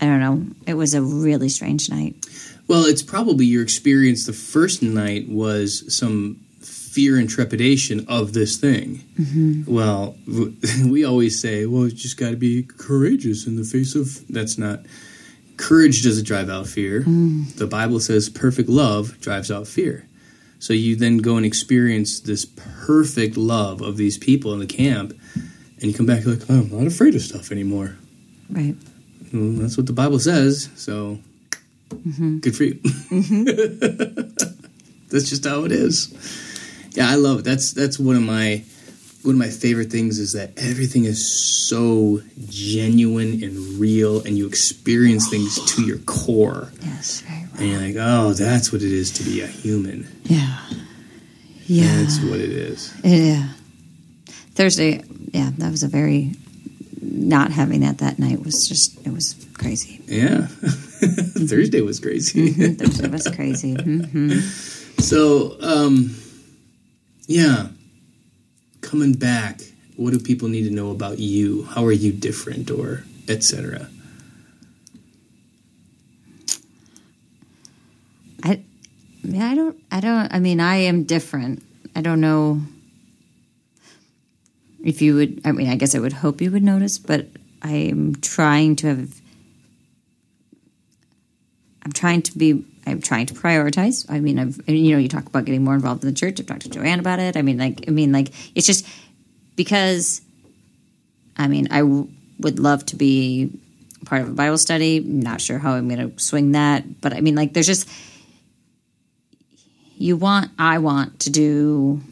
I don't know. It was a really strange night. Well, it's probably your experience the first night was some fear and trepidation of this thing. Mm-hmm. Well, we always say, well, you just got to be courageous in the face of... That's not... Courage doesn't drive out fear. Mm. The Bible says perfect love drives out fear. So you then go and experience this perfect love of these people in the camp, and you come back, you're like, oh, I'm not afraid of stuff anymore. Right. Well, that's what the Bible says, so mm-hmm. Good for you. Mm-hmm. That's just how it is. Yeah, I love it. That's one of my favorite things is that everything is so genuine and real, and you experience things to your core. Yes, right. And you're like, oh, that's what it is to be a human. Yeah, yeah. That's what it is. Yeah. Thursday. Yeah, that was a very. Not having that night was just, it was crazy. Yeah. Thursday was crazy. Mm-hmm. Thursday was crazy. Mm-hmm. So, yeah, coming back, what do people need to know about you? How are you different, or et cetera? I am different. I don't know. If you would, I mean, I guess I would hope you would notice, but I'm trying to prioritize. I mean, you talk about getting more involved in the church. I've talked to Joanne about it. I mean, like, it's just because, I mean, I would love to be part of a Bible study. Not sure how I'm going to swing that, but I mean, like, there's just, I want to do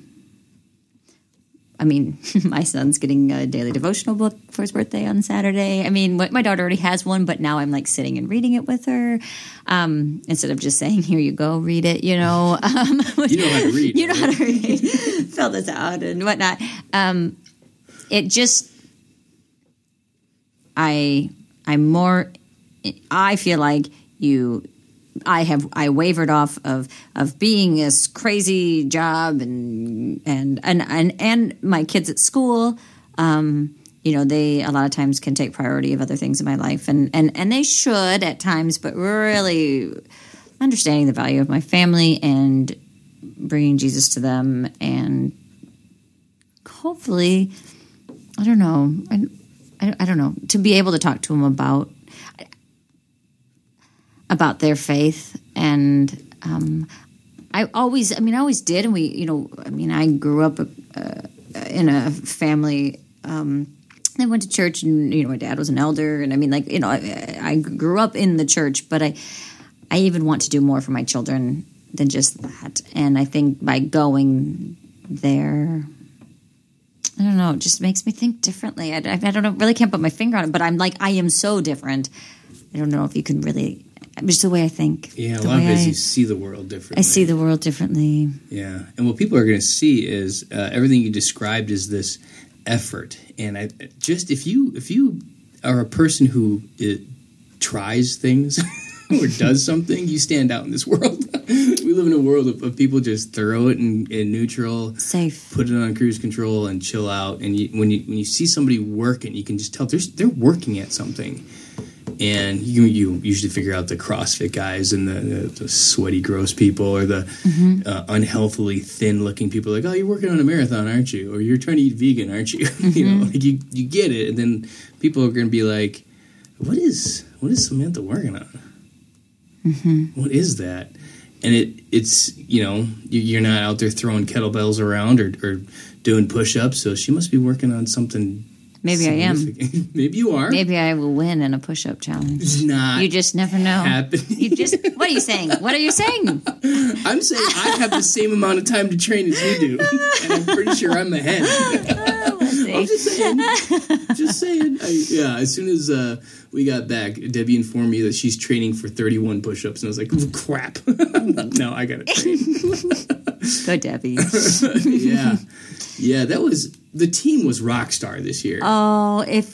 I mean, my son's getting a daily devotional book for his birthday on Saturday. I mean, my daughter already has one, but now I'm like sitting and reading it with her instead of just saying, "Here you go, read it." You know, you know how to read. You know how to read. Fill this out and whatnot. I feel like I wavered off of being this crazy job and my kids at school, they a lot of times can take priority of other things in my life and they should at times, but really understanding the value of my family and bringing Jesus to them and hopefully, I don't know, to be able to talk to them about their faith. And I always did. And I grew up in a family. I went to church and, my dad was an elder. And I grew up in the church, but I even want to do more for my children than just that. And I think by going there, I don't know, it just makes me think differently. I don't know, really can't put my finger on it, but I am so different. I don't know if you can really... Just the way I think. Yeah, a lot of it is you see the world differently. I see the world differently. Yeah. And what people are going to see is everything you described is this effort. And I just if you are a person who tries things or does something, you stand out in this world. We live in a world of people just throw it in neutral. Safe. Put it on cruise control and chill out. And when you see somebody working, you can just tell they're working at something. And you usually figure out the CrossFit guys and the sweaty, gross people or the unhealthily thin-looking people. Like, oh, you're working on a marathon, aren't you? Or you're trying to eat vegan, aren't you? Mm-hmm. You get it. And then people are going to be like, what is Samantha working on? Mm-hmm. What is that? And it's you're not out there throwing kettlebells around or doing push-ups, so she must be working on something. Maybe I am. Maybe you are. Maybe I will win in a push-up challenge. It's not. You just never know. Happening. What are you saying? What are you saying? I'm saying I have the same amount of time to train as you do, and I'm pretty sure I'm ahead. I'm just saying. As soon as we got back, Debbie informed me that she's training for 31 push-ups, and I was like, oh, crap. No, I got to train. Go, Debbie. Yeah. Yeah, that was... The team was rock star this year. Oh, that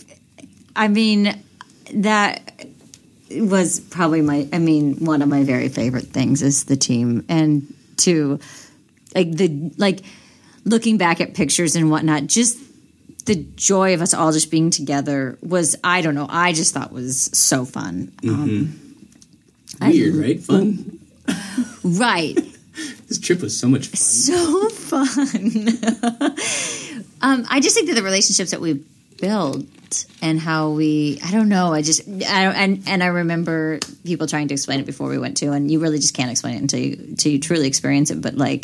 was probably one of my very favorite things is the team. And to looking back at pictures and whatnot, just the joy of us all just being together was, I don't know, I just thought was so fun. Mm-hmm. Weird, right? Fun? Right. This trip was so much fun. So fun. I just think that the relationships that we built and how we—I don't know—I just—and I remember people trying to explain it before we went to, and you really just can't explain it until you truly experience it. But I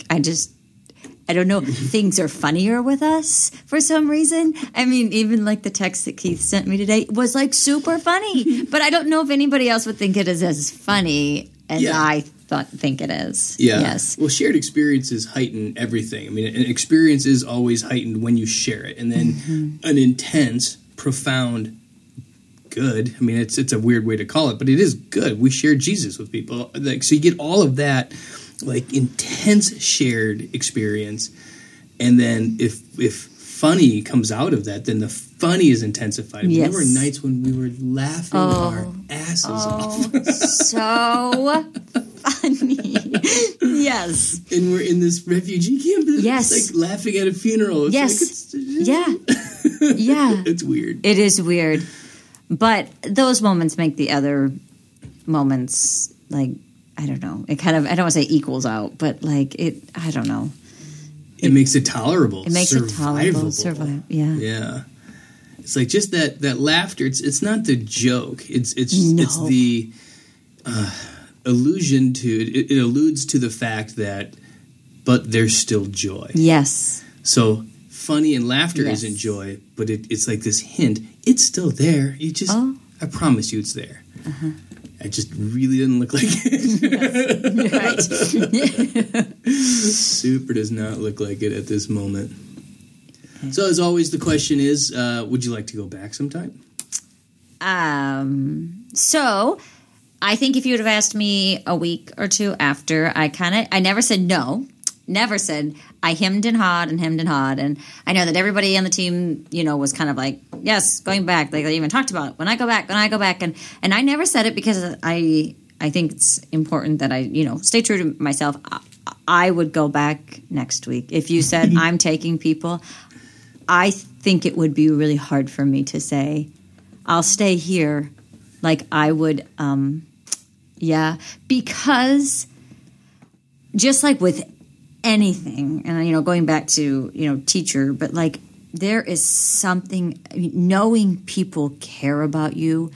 don't know. Things are funnier with us for some reason. I mean, even the text that Keith sent me today was super funny. But I don't know if anybody else would think it is as funny as I think it is. Yeah. Yes. Well, shared experiences heighten everything. I mean, an experience is always heightened when you share it. And then an intense, profound, good. I mean, it's a weird way to call it, but it is good. We share Jesus with people. So you get all of that intense shared experience. And then if funny comes out of that, then the funny is intensified. Yes. There were nights when we were laughing our asses off. So funny. Yes. And we're in this refugee camp. Yes. It's laughing at a funeral. It's yes. Yeah. It's weird. It is weird. But those moments make the other moments I don't know. It kind of, I don't want to say equals out, but I don't know. It makes it tolerable. It makes it tolerable. Survivable. Yeah. Yeah. It's just that laughter. It's not the joke. It's the allusion to it. It alludes to the fact that, but there's still joy. Yes. So funny and laughter isn't joy, but it's this hint. It's still there. You just, I promise you, it's there. Uh-huh. It just really didn't look like it. Yes. Right. Super does not look like it at this moment. Mm-hmm. So as always, the question is, would you like to go back sometime? So I think if you would have asked me a week or two after, I never said no. Never said. I hemmed and hawed. And I know that everybody on the team, was kind of like, yes, going back. Like they even talked about it. When I go back. And I never said it because I think it's important that I, stay true to myself. I would go back next week. If you said I'm taking people, I think it would be really hard for me to say I'll stay here. Like I would, because just like with anything, and going back to teacher, but like there is something knowing people care about you,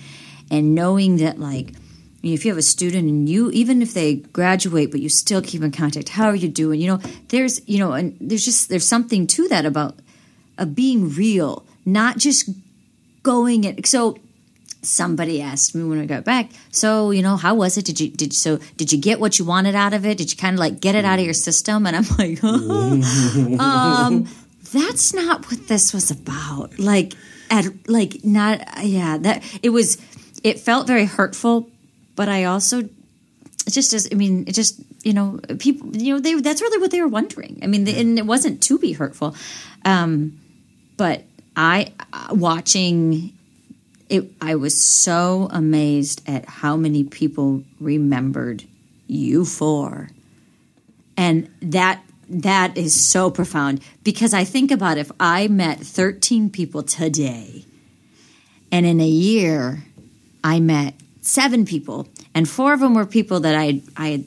and knowing that like if you have a student and you even if they graduate, but you still keep in contact, how are you doing? There's something to that about being real, not just going it so. Somebody asked me when I got back, so, how was it? Did you get what you wanted out of it? Did you kind of like get it out of your system? And I'm like, that's not what this was about. It felt very hurtful, but I also people, that's really what they were wondering. And it wasn't to be hurtful. But I, watching I was so amazed at how many people remembered you for. And that is so profound because I think about if I met 13 people today and in a year I met 7 people and 4 of them were people that I had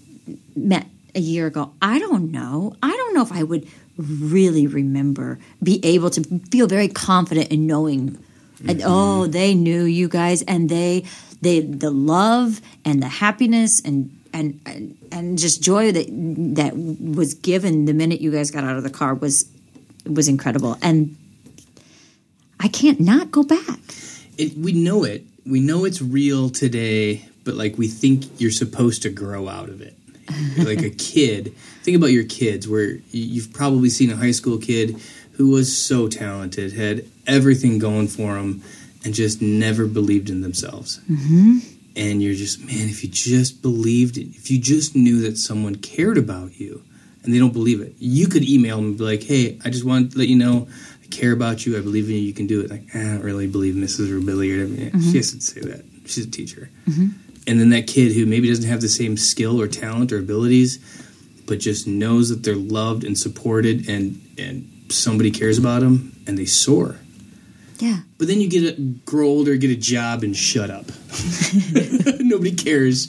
met a year ago. I don't know if I would really remember, be able to feel very confident in knowing. And, they knew you guys, and they the love and the happiness and just joy that was given the minute you guys got out of the car was incredible, and I can't not go back. We know it's real today, but like we think you're supposed to grow out of it. Like a kid, think about your kids, where you've probably seen a high school kid who was so talented, had everything going for them, and just never believed in themselves. Mm-hmm. And you're just, man, if you just believed it, if you just knew that someone cared about you, and they don't believe it, you could email them and be like, hey, I just want to let you know I care about you, I believe in you, you can do it. Like, I don't really believe Mrs. Rubier. She doesn't say that. She's a teacher. Mm-hmm. And then that kid who maybe doesn't have the same skill or talent or abilities, but just knows that they're loved and supported and somebody cares about them, and they soar. Yeah. But then you grow older, get a job, and shut up. Nobody cares.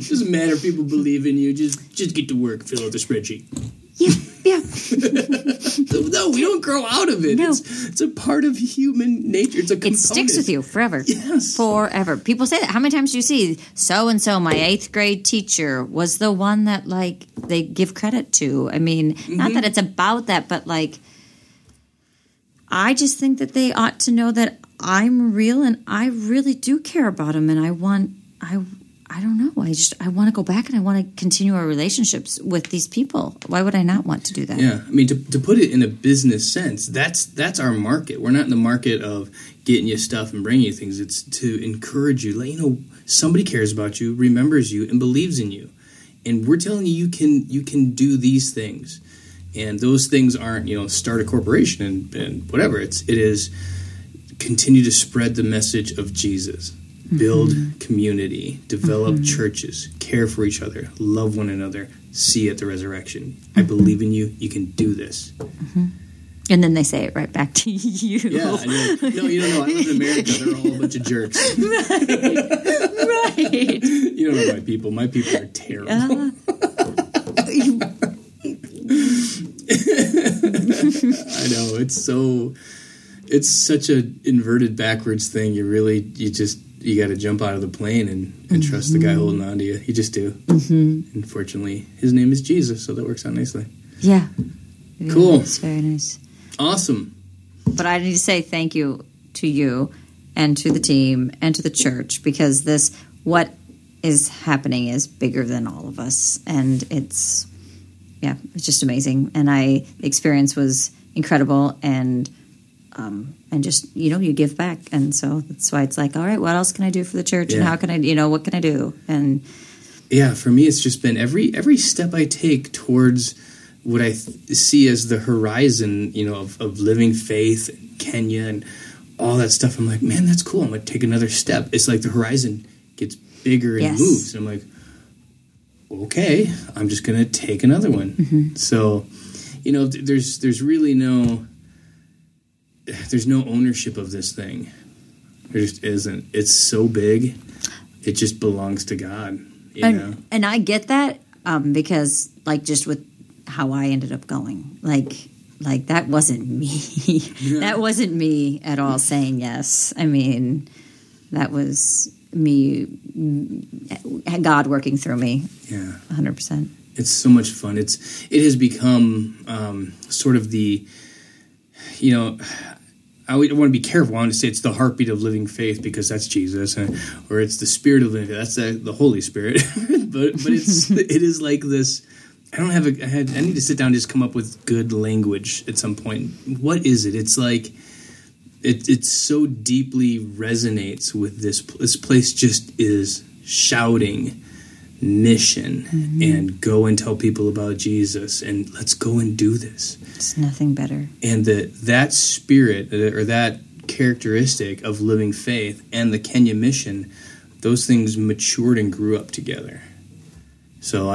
It doesn't matter if people believe in you. Just get to work, fill out the spreadsheet. Yeah. No, we don't grow out of it. No. It's a part of human nature. It's a component. It sticks with you forever. Yes. Forever. People say that. How many times do you see so-and-so, my 8th grade teacher, was the one that, like, they give credit to? Not that it's about that, but, like, I just think that they ought to know that I'm real and I really do care about them. And I don't know. I want to go back and I want to continue our relationships with these people. Why would I not want to do that? Yeah. To put it in a business sense, that's our market. We're not in the market of getting you stuff and bringing you things. It's to encourage you, let you know somebody cares about you, remembers you, and believes in you. And we're telling you can do these things. And those things aren't, start a corporation and whatever. It is continue to spread the message of Jesus, build community, develop churches, care for each other, love one another, see at the resurrection. I believe in you. You can do this. Mm-hmm. And then they say it right back to you. Yeah, no, you don't know. I live in America. They're all a bunch of jerks. Right. You don't know my people. My people are terrible. I know, it's such an inverted backwards thing. You got to jump out of the plane and trust the guy holding on to you. You just do. Mm-hmm. And fortunately, his name is Jesus, so that works out nicely. Yeah. Cool. That's very nice. Awesome. But I need to say thank you to you and to the team and to the church, because what is happening is bigger than all of us, and it's just amazing. And the experience was incredible, and and just, you know, you give back. And so that's why it's like, all right, what else can I do for the church? Yeah. And how can I, you know, what can I do? And yeah, for me, it's just been every step I take towards what I see as the horizon, you know, of Living Faith and Kenya and all that stuff. I'm like, man, that's cool. I'm going to take another step. It's like the horizon gets bigger and yes. moves. And I'm like, okay, I'm just going to take another one. Mm-hmm. So, you know, there's really no, there's no ownership of this thing. There just isn't. It's so big. It just belongs to God, you know? And I get that because, like, just with how I ended up going, like that wasn't me. Yeah. That wasn't me at all saying yes. I mean, that was me, God working through me. Yeah. 100%. It's so much fun. It has become sort of the, you know, I want to be careful. I want to say it's the heartbeat of Living Faith because that's Jesus, or it's the spirit of Living Faith. That's the Holy Spirit. but it is like this. I need to sit down and just come up with good language at some point. What is it? It's like it so deeply resonates with this. This place just is shouting mission mm-hmm. and go and tell people about Jesus and let's go and do this. It's nothing better. And that spirit or that characteristic of Living Faith and the Kenya mission, those things matured and grew up together. So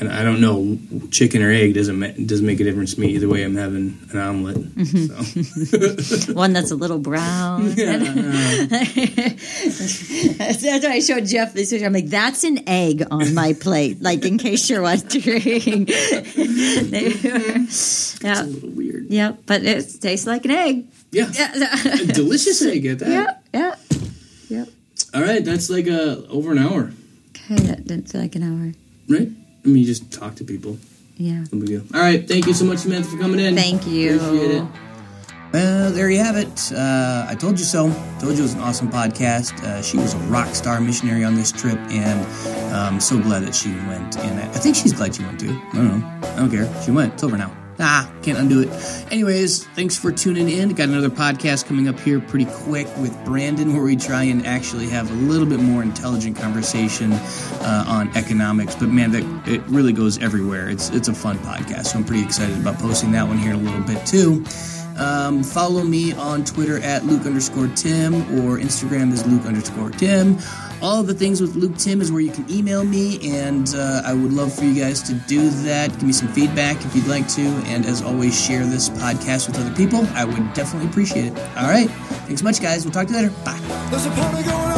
I don't know, chicken or egg doesn't make a difference to me. Either way, I'm having an omelet. Mm-hmm. So. One that's a little brown. Yeah, that's why I showed Jeff this picture. I'm like, that's an egg on my plate, like in case you're wondering. It's a little weird. Yeah, but it tastes like an egg. Yeah. A delicious egg at that. Yep. All right, that's like over an hour. Okay, that didn't feel like an hour. Right? I mean, you just talk to people. Yeah. All right. Thank you so much, Samantha, for coming in. Thank you. Appreciate it. There you have it. I told you so. Told you it was an awesome podcast. She was a rock star missionary on this trip, and I'm so glad that she went. And I think she's glad she went, too. I don't know. I don't care. She went. It's over now. Can't undo it. Anyways, thanks for tuning in. Got another podcast coming up here pretty quick with Brandon, where we try and actually have a little bit more intelligent conversation on economics. But man, it really goes everywhere. It's a fun podcast, so I'm pretty excited about posting that one here in a little bit too. Follow me on Twitter at Luke_Tim or Instagram is Luke_Tim. All the things with Luke Tim is where you can email me, and I would love for you guys to do that. Give me some feedback if you'd like to, and as always, share this podcast with other people. I would definitely appreciate it. All right. Thanks so much, guys. We'll talk to you later. Bye.